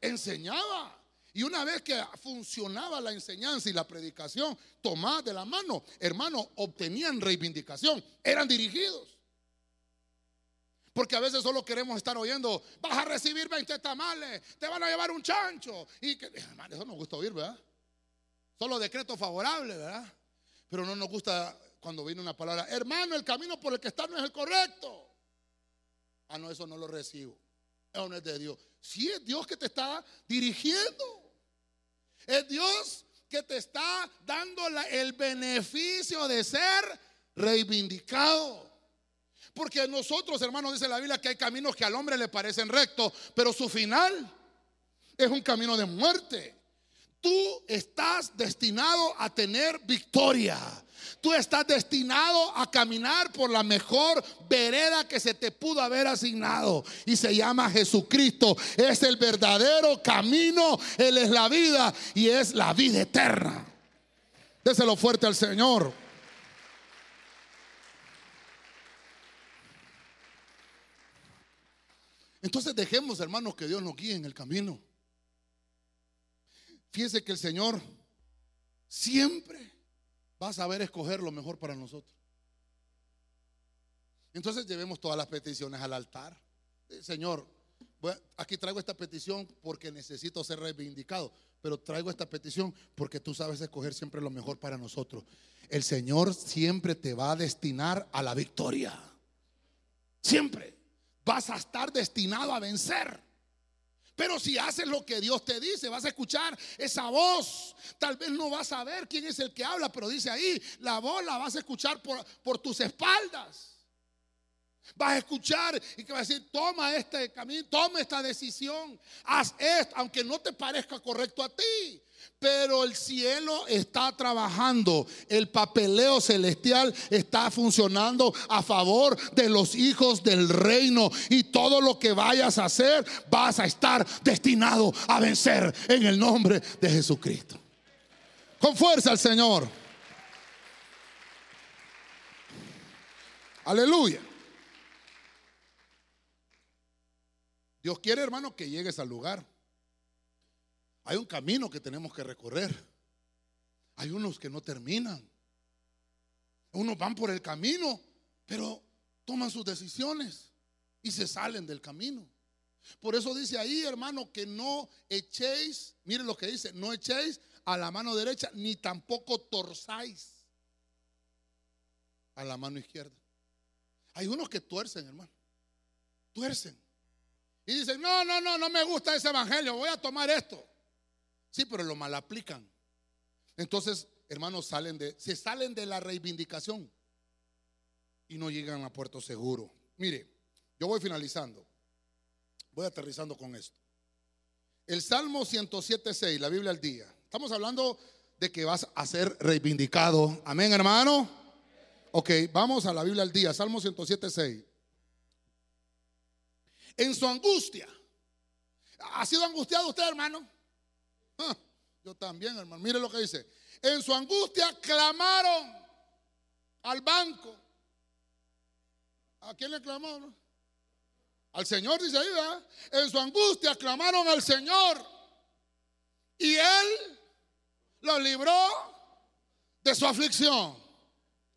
enseñaba. Y una vez que funcionaba la enseñanza y la predicación tomada de la mano, hermanos, obtenían reivindicación, eran dirigidos. Porque a veces solo queremos estar oyendo, vas a recibir veinte tamales, te van a llevar un chancho. Y que, hermano, eso nos gusta oír, ¿verdad? Solo decreto favorable, ¿verdad? Pero no nos gusta cuando viene una palabra, hermano, el camino por el que estás no es el correcto. Ah, no, eso no lo recibo. Eso no es de Dios. Sí, es Dios que te está dirigiendo. Es Dios que te está dando la, el beneficio de ser reivindicado. Porque nosotros, hermanos, dice la Biblia que hay caminos que al hombre le parecen rectos, pero su final es un camino de muerte. Tú estás destinado a tener victoria. Tú estás destinado a caminar por la mejor vereda que se te pudo haber asignado. Y se llama Jesucristo. Es el verdadero camino. Él es la vida y es la vida eterna. Déselo fuerte al Señor. Entonces dejemos, hermanos, que Dios nos guíe en el camino. Fíjense que el Señor siempre va a saber escoger lo mejor para nosotros. Entonces llevemos todas las peticiones al altar. Señor, aquí traigo esta petición porque necesito ser reivindicado, pero traigo esta petición porque tú sabes escoger siempre lo mejor para nosotros. El Señor siempre te va a destinar a la victoria. Siempre vas a estar destinado a vencer. Pero si haces lo que Dios te dice, vas a escuchar esa voz. Tal vez no vas a ver quién es el que habla, pero dice ahí, la voz la vas a escuchar por, por tus espaldas. Vas a escuchar y que va a decir, toma este camino, toma esta decisión, haz esto, aunque no te parezca correcto a ti. Pero el cielo está trabajando, el papeleo celestial está funcionando a favor de los hijos del reino, y todo lo que vayas a hacer, vas a estar destinado a vencer en el nombre de Jesucristo. Con fuerza al Señor. Aleluya. Dios quiere, hermano, que llegues al lugar. Hay un camino que tenemos que recorrer. Hay unos que no terminan. Unos van por el camino, pero toman sus decisiones y se salen del camino. Por eso dice ahí, hermano, que no echéis, miren lo que dice, no echéis a la mano derecha, ni tampoco torzáis a la mano izquierda. Hay unos que tuercen, hermano, tuercen. Y dicen, no, no, no, no me gusta ese evangelio, voy a tomar esto. Sí, pero lo mal aplican. Entonces, hermanos, salen de, se salen de la reivindicación y no llegan a puerto seguro. Mire, yo voy finalizando. Voy aterrizando con esto. El Salmo ciento siete seis, la Biblia al día. Estamos hablando de que vas a ser reivindicado. Amén, hermano. Ok, vamos a la Biblia al día. Salmo ciento siete seis. En su angustia. ¿Ha sido angustiado usted, hermano? Ah, yo también, hermano. Mire lo que dice. En su angustia clamaron al banco. ¿A quién le clamaron? Al Señor, dice ahí, ¿verdad? En su angustia clamaron al Señor, y Él los libró de su aflicción.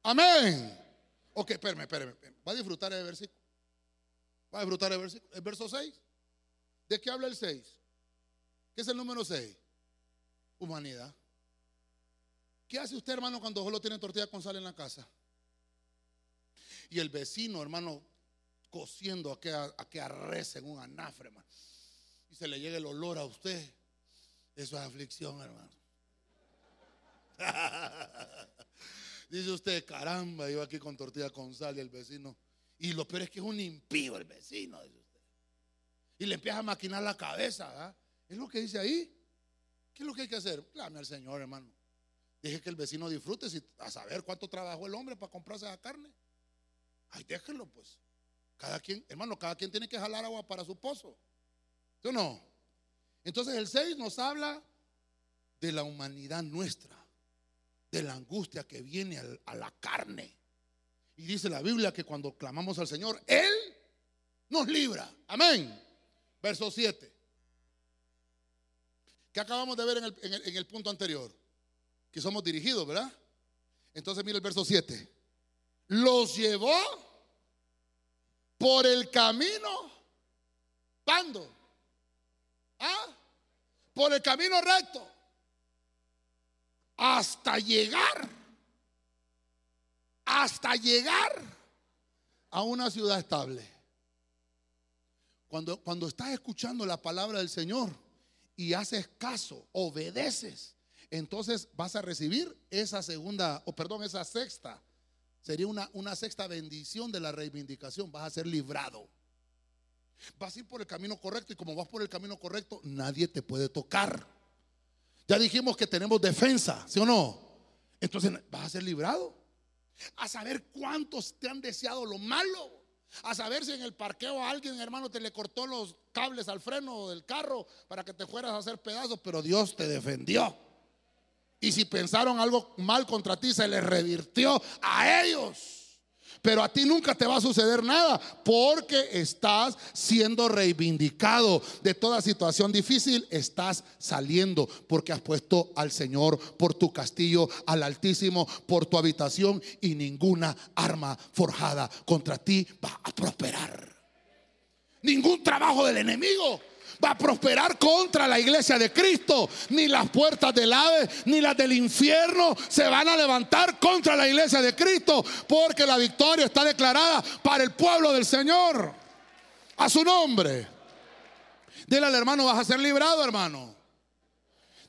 Amén. Ok, espérame, espérame, espérame. Va a disfrutar el versículo. Va a disfrutar el versículo. El verso seis. ¿De qué habla el seis? ¿Qué es el número seis? Humanidad. ¿Qué hace usted, hermano, cuando solo tiene tortilla con sal en la casa? Y el vecino, hermano, cociendo a que, a que arrece en un anafre, hermano, y se le llega el olor a usted. Eso es aflicción, hermano. Dice usted, caramba, yo aquí con tortilla con sal, y el vecino, y lo peor es que es un impío el vecino, dice usted, y le empieza a maquinar la cabeza, ¿verdad? Es lo que dice ahí. ¿Qué es lo que hay que hacer? Clame al Señor, hermano. Deje que el vecino disfrute, si, a saber cuánto trabajó el hombre para comprarse esa carne. Ay, déjenlo, pues. Cada quien, hermano, cada quien tiene que jalar agua para su pozo. ¿Sí o no? Entonces el seis nos habla de la humanidad nuestra, de la angustia que viene al, a la carne. Y dice la Biblia que cuando clamamos al Señor, Él nos libra. Amén. Verso siete. Que acabamos de ver en el, en, el, en el punto anterior, que somos dirigidos, ¿verdad? Entonces mira el verso siete. Los llevó por el camino, ¿cuándo? ¿Ah? Por el camino recto, hasta llegar, hasta llegar a una ciudad estable. Cuando, cuando estás escuchando la palabra del Señor y haces caso, obedeces, entonces vas a recibir esa segunda, o perdón, esa sexta. Sería una, una sexta bendición de la reivindicación. Vas a ser librado. Vas a ir por el camino correcto, y como vas por el camino correcto, nadie te puede tocar. Ya dijimos que tenemos defensa, ¿sí o no? Entonces vas a ser librado. A saber cuántos te han deseado lo malo. A saber si en el parqueo a alguien, hermano, te le cortó los cables al freno del carro para que te fueras a hacer pedazos, pero Dios te defendió. Y si pensaron algo mal contra ti, se les revirtió a ellos. Pero a ti nunca te va a suceder nada, porque estás siendo reivindicado. De toda situación difícil estás saliendo, porque has puesto al Señor por tu castillo, al Altísimo por tu habitación, y ninguna arma forjada contra ti va a prosperar. Ningún trabajo del enemigo va a prosperar contra la iglesia de Cristo. Ni las puertas del Hades ni las del infierno se van a levantar contra la iglesia de Cristo, porque la victoria está declarada para el pueblo del Señor. A su nombre. Dile al hermano, vas a ser librado, hermano.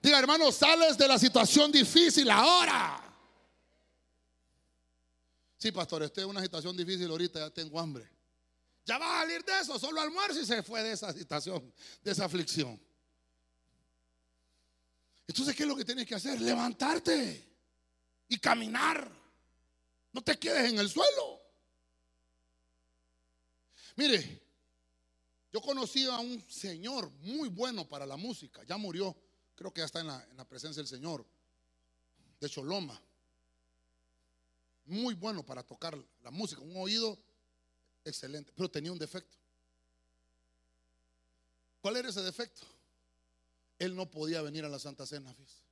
Diga, hermano, sales de la situación difícil ahora. Sí, pastor, estoy en una situación difícil ahorita, ya tengo hambre. Ya va a salir de eso, solo almuerzo y se fue de esa situación, de esa aflicción. Entonces, ¿qué es lo que tienes que hacer? Levantarte y caminar. No te quedes en el suelo. Mire, yo conocí a un señor muy bueno para la música. Ya murió, creo que ya está en la, en la presencia del Señor, de Choloma. Muy bueno para tocar la música, un oído excelente, pero tenía un defecto. ¿Cuál era ese defecto? Él no podía venir a la Santa Cena, fíjese.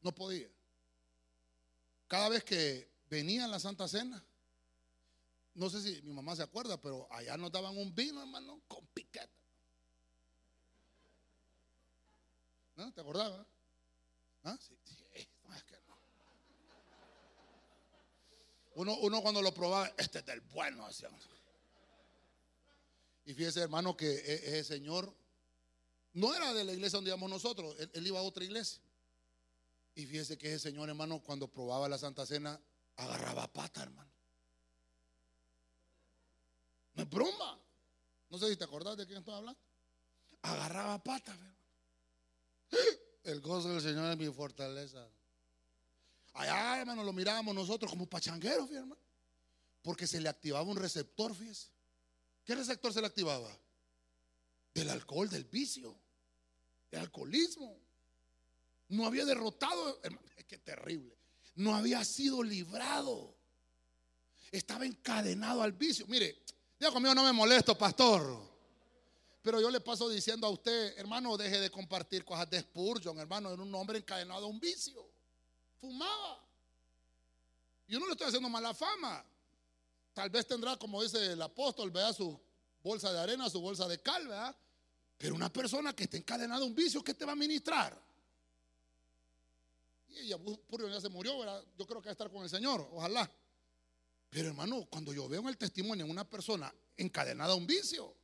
No podía. Cada vez que venía a la Santa Cena, no sé si mi mamá se acuerda, pero allá nos daban un vino, hermano, con piqueta. ¿No? ¿Te acordabas? ¿Ah? Sí, sí, no, es que no. Uno, uno cuando lo probaba, este es del bueno, hacíamos. Y fíjese, hermano, que ese señor no era de la iglesia donde íbamos nosotros, él, él iba a otra iglesia. Y fíjese que ese señor, hermano, cuando probaba la Santa Cena, agarraba pata, hermano. No es broma. No sé si te acordás de quién estoy hablando. Agarraba pata, hermano. El gozo del Señor es mi fortaleza. Allá, hermano, lo mirábamos nosotros como pachangueros, fíjate, hermano. Porque se le activaba un receptor, fíjese. ¿Qué receptor se le activaba? Del alcohol, del vicio, del alcoholismo. No había derrotado, hermano, es que terrible. No había sido librado. Estaba encadenado al vicio. Mire, diga conmigo, no me molesto, pastor. Pero yo le paso diciendo a usted, hermano, deje de compartir cosas de Spurgeon, hermano. Era un hombre encadenado a un vicio. Fumaba. Yo no le estoy haciendo mala fama. Tal vez tendrá, como dice el apóstol, vea su bolsa de arena, su bolsa de cal, ¿verdad? Pero una persona que está encadenada a un vicio, ¿qué te va a ministrar? Y ella, Spurgeon ya se murió, ¿verdad? Yo creo que va a estar con el Señor, ojalá. Pero hermano, cuando yo veo en el testimonio de una persona encadenada a un vicio,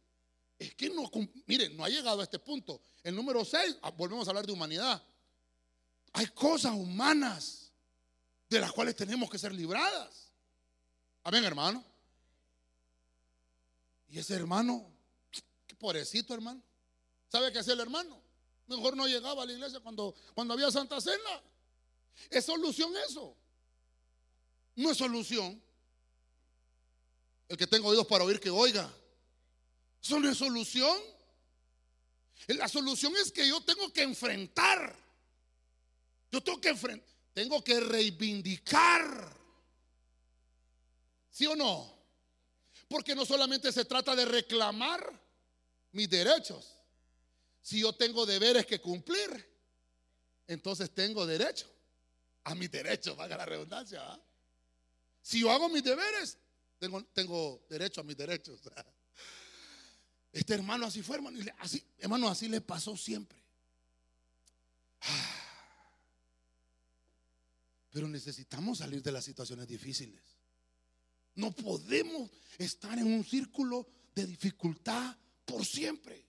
es que no, miren, no ha llegado a este punto. El número seis, volvemos a hablar de humanidad. Hay cosas humanas de las cuales tenemos que ser libradas. Amén, hermano. Y ese hermano, qué pobrecito, hermano. ¿Sabe qué hacía el hermano? Mejor no llegaba a la iglesia cuando, cuando había Santa Cena. ¿Es solución eso? No es solución. El que tenga oídos para oír que oiga. Eso no es solución. La solución es que yo tengo que enfrentar. Yo tengo que enfrentar. Tengo que reivindicar. ¿Sí o no? Porque no solamente se trata de reclamar mis derechos. Si yo tengo deberes que cumplir, entonces tengo derecho a mis derechos, valga la redundancia, ¿verdad? Si yo hago mis deberes, Tengo, tengo derecho a mis derechos. Este hermano así fue, hermano. Y así, hermano, así le pasó siempre. Pero necesitamos salir de las situaciones difíciles. No podemos estar en un círculo de dificultad por siempre.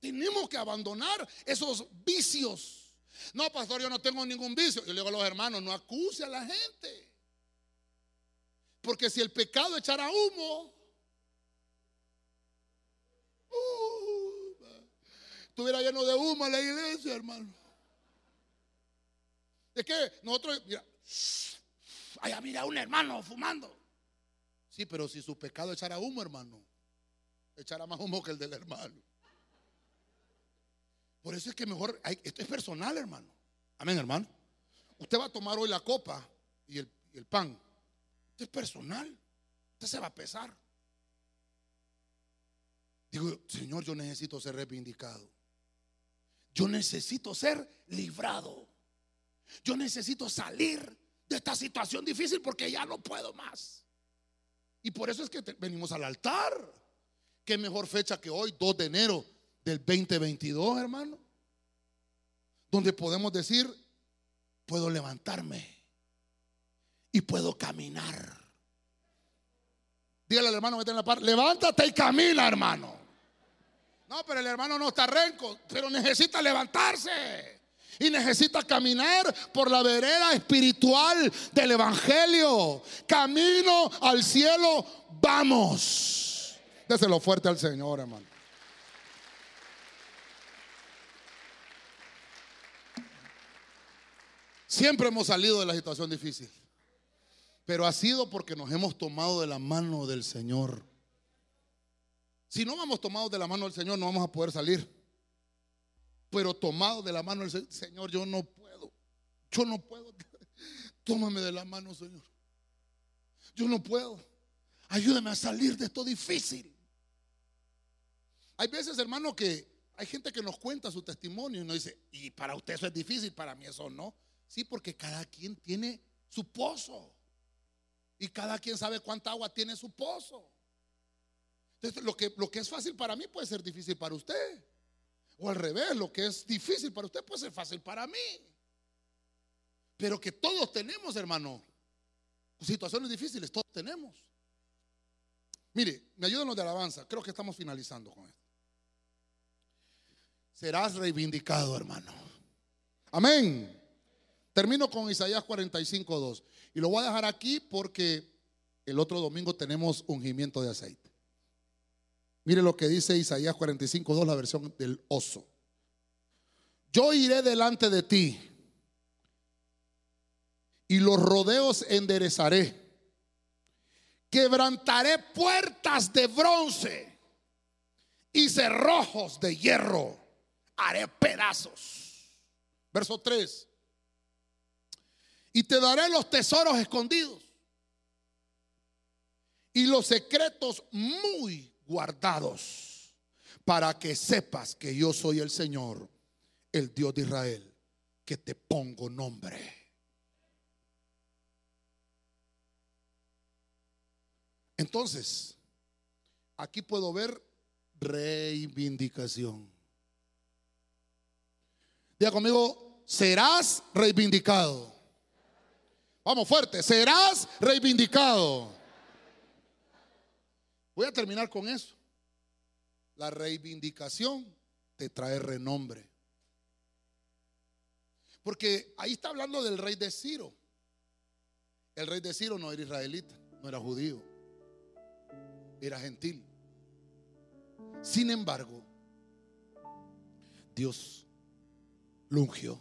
Tenemos que abandonar esos vicios. No, pastor, yo no tengo ningún vicio. Yo le digo a los hermanos, no acuse a la gente. Porque si el pecado echara humo, uh, estuviera lleno de humo la iglesia, hermano. Es que nosotros, mira, allá mira un hermano fumando. Sí, pero si su pecado echara humo, hermano, echara más humo que el del hermano. Por eso es que mejor, hay, esto es personal, hermano. Amén, hermano. Usted va a tomar hoy la copa y el, y el pan. Es personal, usted se va a pesar. Digo, Señor, yo necesito ser reivindicado. Yo necesito ser librado. Yo necesito salir de esta situación difícil porque ya no puedo más. Y por eso es que te, venimos al altar. Qué mejor fecha que hoy, dos de enero del veinte veintidós, hermano, donde podemos decir, puedo levantarme y puedo caminar. Dígale al hermano, mete en la par, levántate y camina, hermano. No, pero el hermano no está renco, pero necesita levantarse y necesita caminar por la vereda espiritual del evangelio. Camino al cielo, vamos. Déselo fuerte al Señor, hermano. Siempre hemos salido de la situación difícil, pero ha sido porque nos hemos tomado de la mano del Señor. Si no vamos tomados de la mano del Señor, no vamos a poder salir. Pero tomados de la mano del Señor, yo no puedo. Yo no puedo. Tómame de la mano, Señor. Yo no puedo. Ayúdame a salir de esto difícil. Hay veces, hermano, que hay gente que nos cuenta su testimonio y nos dice, y para usted eso es difícil, para mí eso no. Sí, porque cada quien tiene su pozo. Y cada quien sabe cuánta agua tiene su pozo. Entonces, lo que, lo que es fácil para mí puede ser difícil para usted. O al revés, lo que es difícil para usted puede ser fácil para mí. Pero que todos tenemos, hermano, situaciones difíciles, todos tenemos. Mire, me ayudan los de alabanza, creo que estamos finalizando con esto. Serás reivindicado, hermano. Amén. Termino con Isaías cuarenta y cinco, dos. Y lo voy a dejar aquí porque el otro domingo tenemos ungimiento de aceite. Mire lo que dice Isaías cuarenta y cinco, dos, la versión del oso. Yo iré delante de ti y los rodeos enderezaré. Quebrantaré puertas de bronce y cerrojos de hierro haré pedazos. Verso tres. Y te daré los tesoros escondidos y los secretos muy guardados, para que sepas que yo soy el Señor, el Dios de Israel, que te pongo nombre. Entonces, aquí puedo ver reivindicación. Diga conmigo, serás reivindicado. Vamos fuerte, serás reivindicado. Voy a terminar con eso. La reivindicación te trae renombre. Porque ahí está hablando del rey de Ciro. El rey de Ciro no era israelita, no era judío, era gentil. Sin embargo, Dios lo ungió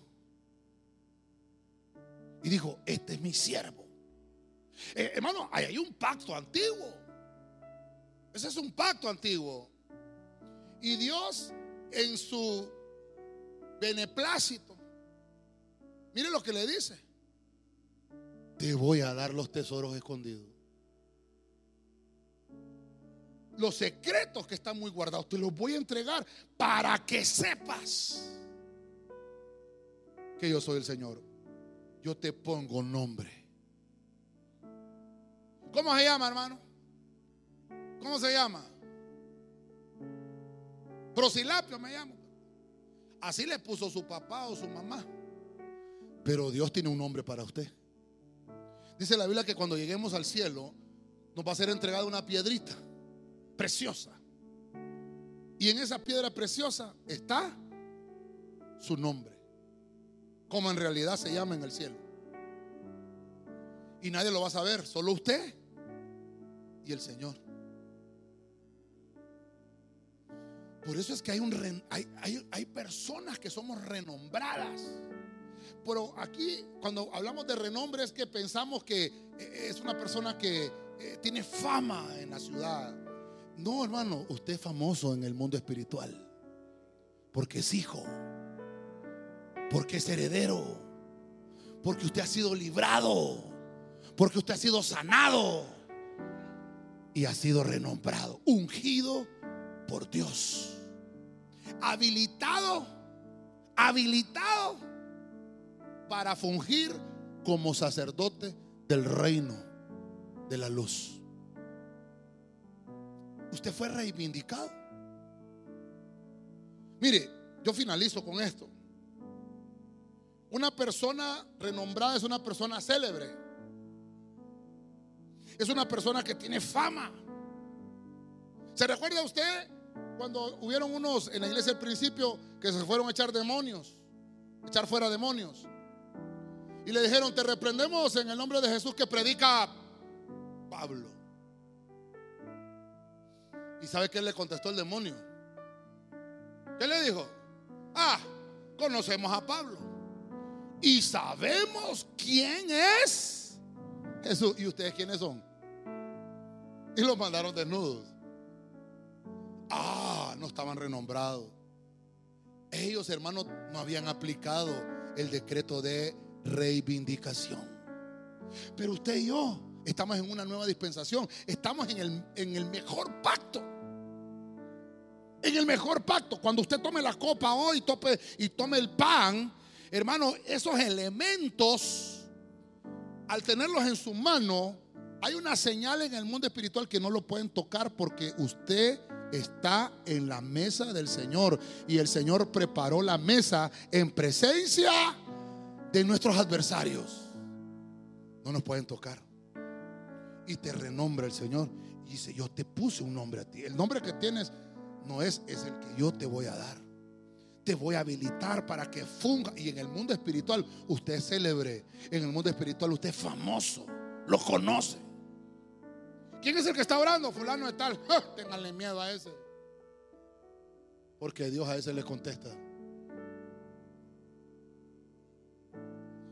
y dijo, este es mi siervo. eh, Hermano, ahí hay un pacto antiguo. Ese es un pacto antiguo. Y Dios, en su beneplácito, mire lo que le dice: te voy a dar los tesoros escondidos, los secretos que están muy guardados, te los voy a entregar para que sepas que yo soy el Señor. Yo te pongo nombre. ¿Cómo se llama, hermano? ¿Cómo se llama? Prosilapio me llamo. Así le puso su papá o su mamá. Pero Dios tiene un nombre para usted. Dice la Biblia que cuando lleguemos al cielo nos va a ser entregada una piedrita preciosa. Y en esa piedra preciosa está su nombre, como en realidad se llama en el cielo. Y nadie lo va a saber, solo usted y el Señor. Por eso es que hay, un, hay, hay, hay personas que somos renombradas. Pero aquí cuando hablamos de renombre es que pensamos que es una persona que tiene fama en la ciudad. No, hermano, usted es famoso en el mundo espiritual, porque es hijo, porque es heredero, porque usted ha sido librado, porque usted ha sido sanado y ha sido renombrado, ungido por Dios, habilitado, habilitado para fungir como sacerdote del reino de la luz. Usted fue reivindicado. Mire, yo finalizo con esto. Una persona renombrada es una persona célebre, es una persona que tiene fama. ¿Se recuerda usted cuando hubieron unos en la iglesia al principio que se fueron a echar demonios, echar fuera demonios? Y le dijeron, te reprendemos en el nombre de Jesús que predica Pablo. ¿Y sabe qué le contestó el demonio? ¿Qué le dijo? Ah, conocemos a Pablo. y sabemos quién es Jesús. ¿Y ustedes quiénes son? Y los mandaron desnudos. Ah, no estaban renombrados. Ellos, hermanos, no habían aplicado el decreto de reivindicación. Pero usted y yo estamos en una nueva dispensación. Estamos en el, en el mejor pacto. En el mejor pacto. Cuando usted tome la copa hoy tope, y tome el pan, hermano, esos elementos, al tenerlos en su mano, hay una señal en el mundo espiritual que no lo pueden tocar, porque usted está en la mesa del Señor, y el Señor preparó la mesa en presencia de nuestros adversarios. No nos pueden tocar. Y te renombra el Señor y dice: yo te puse un nombre a ti. El nombre que tienes no es, es el que yo te voy a dar. Te voy a habilitar para que funja. Y en el mundo espiritual usted es célebre. En el mundo espiritual usted es famoso. Lo conoce. ¿Quién es el que está orando? Fulano de tal. ¡Ja! Ténganle miedo a ese, porque Dios a ese le contesta.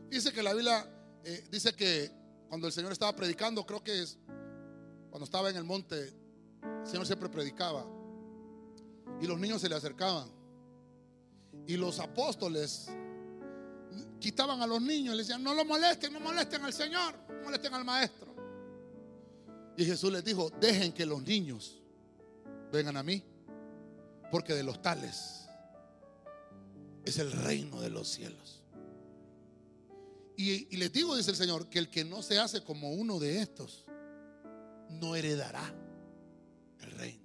Dice que la Biblia eh, dice que cuando el Señor estaba predicando, creo que es cuando estaba en el monte, el Señor siempre predicaba y los niños se le acercaban, y los apóstoles quitaban a los niños y le decían: no lo molesten, no molesten al Señor, no molesten al maestro. Y Jesús les dijo: dejen que los niños vengan a mí, porque de los tales es el reino de los cielos. Y, y les digo, dice el Señor, que el que no se hace como uno de estos no heredará el reino.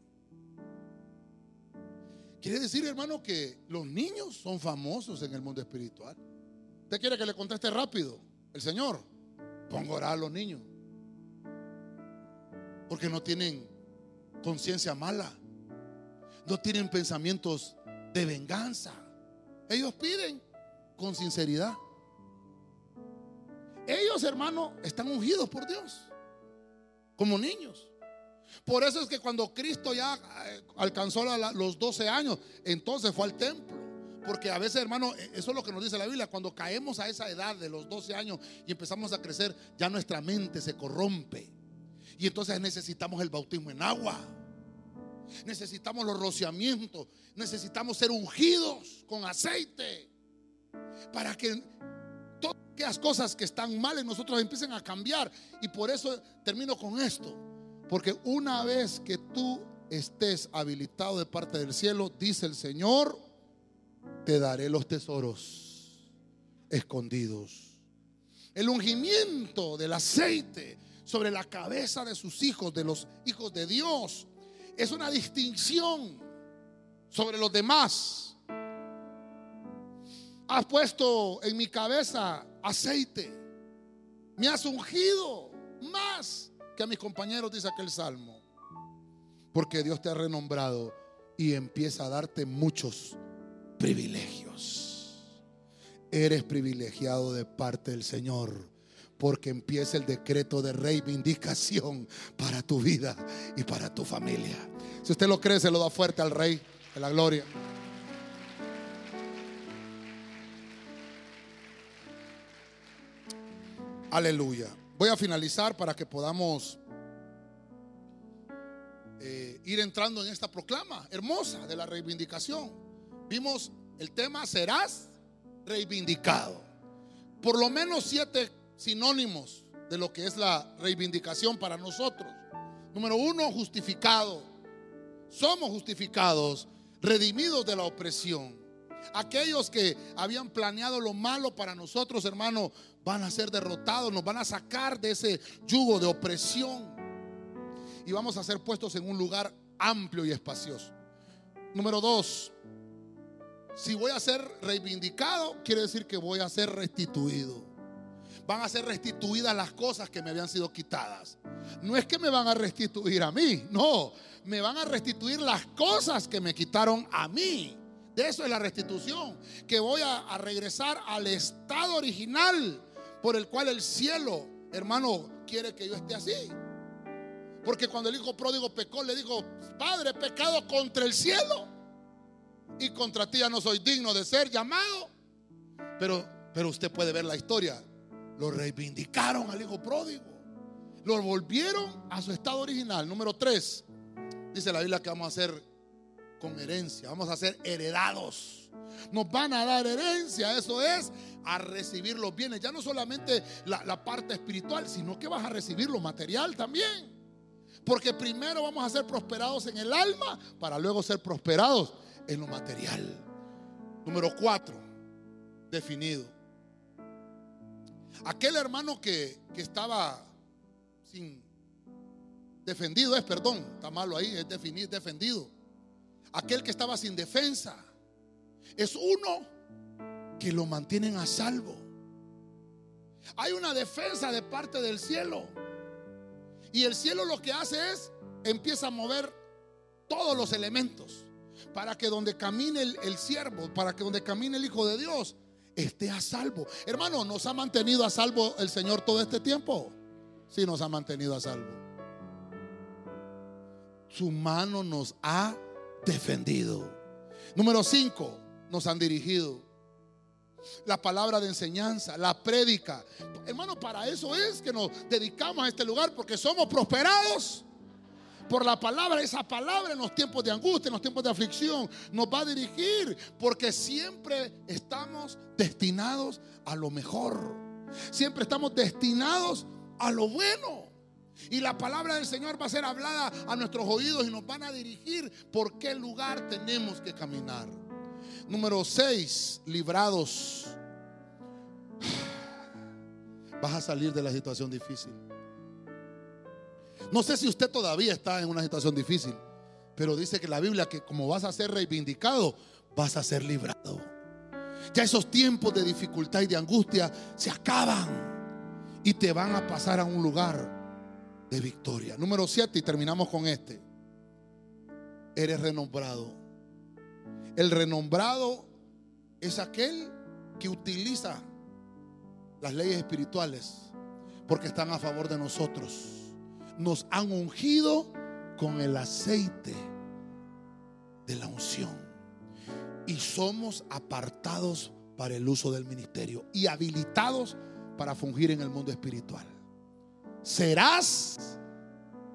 Quiere decir, hermano, que los niños son famosos en el mundo espiritual. ¿Usted quiere que le conteste rápido el Señor? Pongo a orar a los niños, porque no tienen conciencia mala, no tienen pensamientos de venganza. Ellos piden con sinceridad. Ellos, hermano, están ungidos por Dios como niños. Por eso es que cuando Cristo ya alcanzó los doce años, entonces fue al templo. Porque a veces, hermano, eso es lo que nos dice la Biblia. Cuando caemos a esa edad de los doce años y empezamos a crecer, ya nuestra mente se corrompe. Y entonces necesitamos el bautismo en agua. Necesitamos los rociamientos. Necesitamos ser ungidos con aceite, para que todas aquellas cosas que están mal en nosotros empiecen a cambiar. Y por eso termino con esto, porque una vez que tú estés habilitado de parte del cielo, dice el Señor, te daré los tesoros escondidos. El ungimiento del aceite sobre la cabeza de sus hijos, de los hijos de Dios, es una distinción sobre los demás. Has puesto en mi cabeza aceite, me has ungido más que a mis compañeros, dice aquel salmo, porque Dios te ha renombrado y empieza a darte muchos privilegios. Eres privilegiado de parte del Señor, porque empieza el decreto de reivindicación para tu vida y para tu familia. Si usted lo cree, se lo da fuerte al Rey de la Gloria. Aleluya. Voy a finalizar para que podamos eh, ir entrando en esta proclama hermosa de la reivindicación. Vimos el tema: serás reivindicado. Por lo menos siete sinónimos de lo que es la reivindicación para nosotros. Número uno, justificado. Somos justificados, redimidos de la opresión. Aquellos que habían planeado lo malo para nosotros, hermanos, van a ser derrotados. Nos van a sacar de ese yugo de opresión y vamos a ser puestos en un lugar amplio y espacioso. Número dos, si voy a ser reivindicado, quiere decir que voy a ser restituido. Van a ser restituidas las cosas que me habían sido quitadas. No es que me van a restituir a mí, no, me van a restituir las cosas que me quitaron a mí. De eso es la restitución, que voy a, a regresar al estado original por el cual el cielo, hermano, quiere que yo esté así. Porque cuando el hijo pródigo pecó, le dijo: Padre, he pecado contra el cielo y contra ti, ya no soy digno de ser llamado. Pero Pero usted puede ver la historia. Lo reivindicaron al hijo pródigo, lo volvieron a su estado original. Número tres, dice la Biblia que vamos a hacer con herencia, vamos a ser heredados. Nos van a dar herencia, eso es, a recibir los bienes. Ya no solamente la, la parte espiritual, sino que vas a recibir lo material también. Porque primero vamos a ser prosperados en el alma para luego ser prosperados en lo material. Número cuatro, definido. Aquel hermano que, que estaba sin defendido es, perdón, está malo ahí, es definir, defendido. Aquel que estaba sin defensa es uno que lo mantienen a salvo. Hay una defensa de parte del cielo. Y el cielo lo que hace es, empieza a mover todos los elementos para que donde camine el, el siervo, para que donde camine el hijo de Dios, esté a salvo. Hermano, ¿nos ha mantenido a salvo el Señor todo este tiempo? Sí, nos ha mantenido a salvo. Su mano nos ha defendido. Número cinco, nos han dirigido. La palabra de enseñanza, la prédica. Hermano, para eso es que nos dedicamos a este lugar, porque somos prosperados por la palabra. Esa palabra en los tiempos de angustia, en los tiempos de aflicción, nos va a dirigir, porque siempre estamos destinados a lo mejor. Siempre estamos destinados a lo bueno. Y la palabra del Señor va a ser hablada a nuestros oídos y nos van a dirigir por qué lugar tenemos que caminar. Número seis, librados. Vas a salir de la situación difícil. No sé si usted todavía está en una situación difícil, pero dice que la Biblia que como vas a ser reivindicado, vas a ser librado. Ya esos tiempos de dificultad y de angustia se acaban y te van a pasar a un lugar de victoria. Número siete, y terminamos con este. Eres renombrado. El renombrado es aquel que utiliza las leyes espirituales porque están a favor de nosotros. Nos han ungido con el aceite de la unción y somos apartados para el uso del ministerio y habilitados para fungir en el mundo espiritual. Serás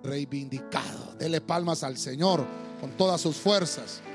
reivindicado. Dele palmas al Señor con todas sus fuerzas.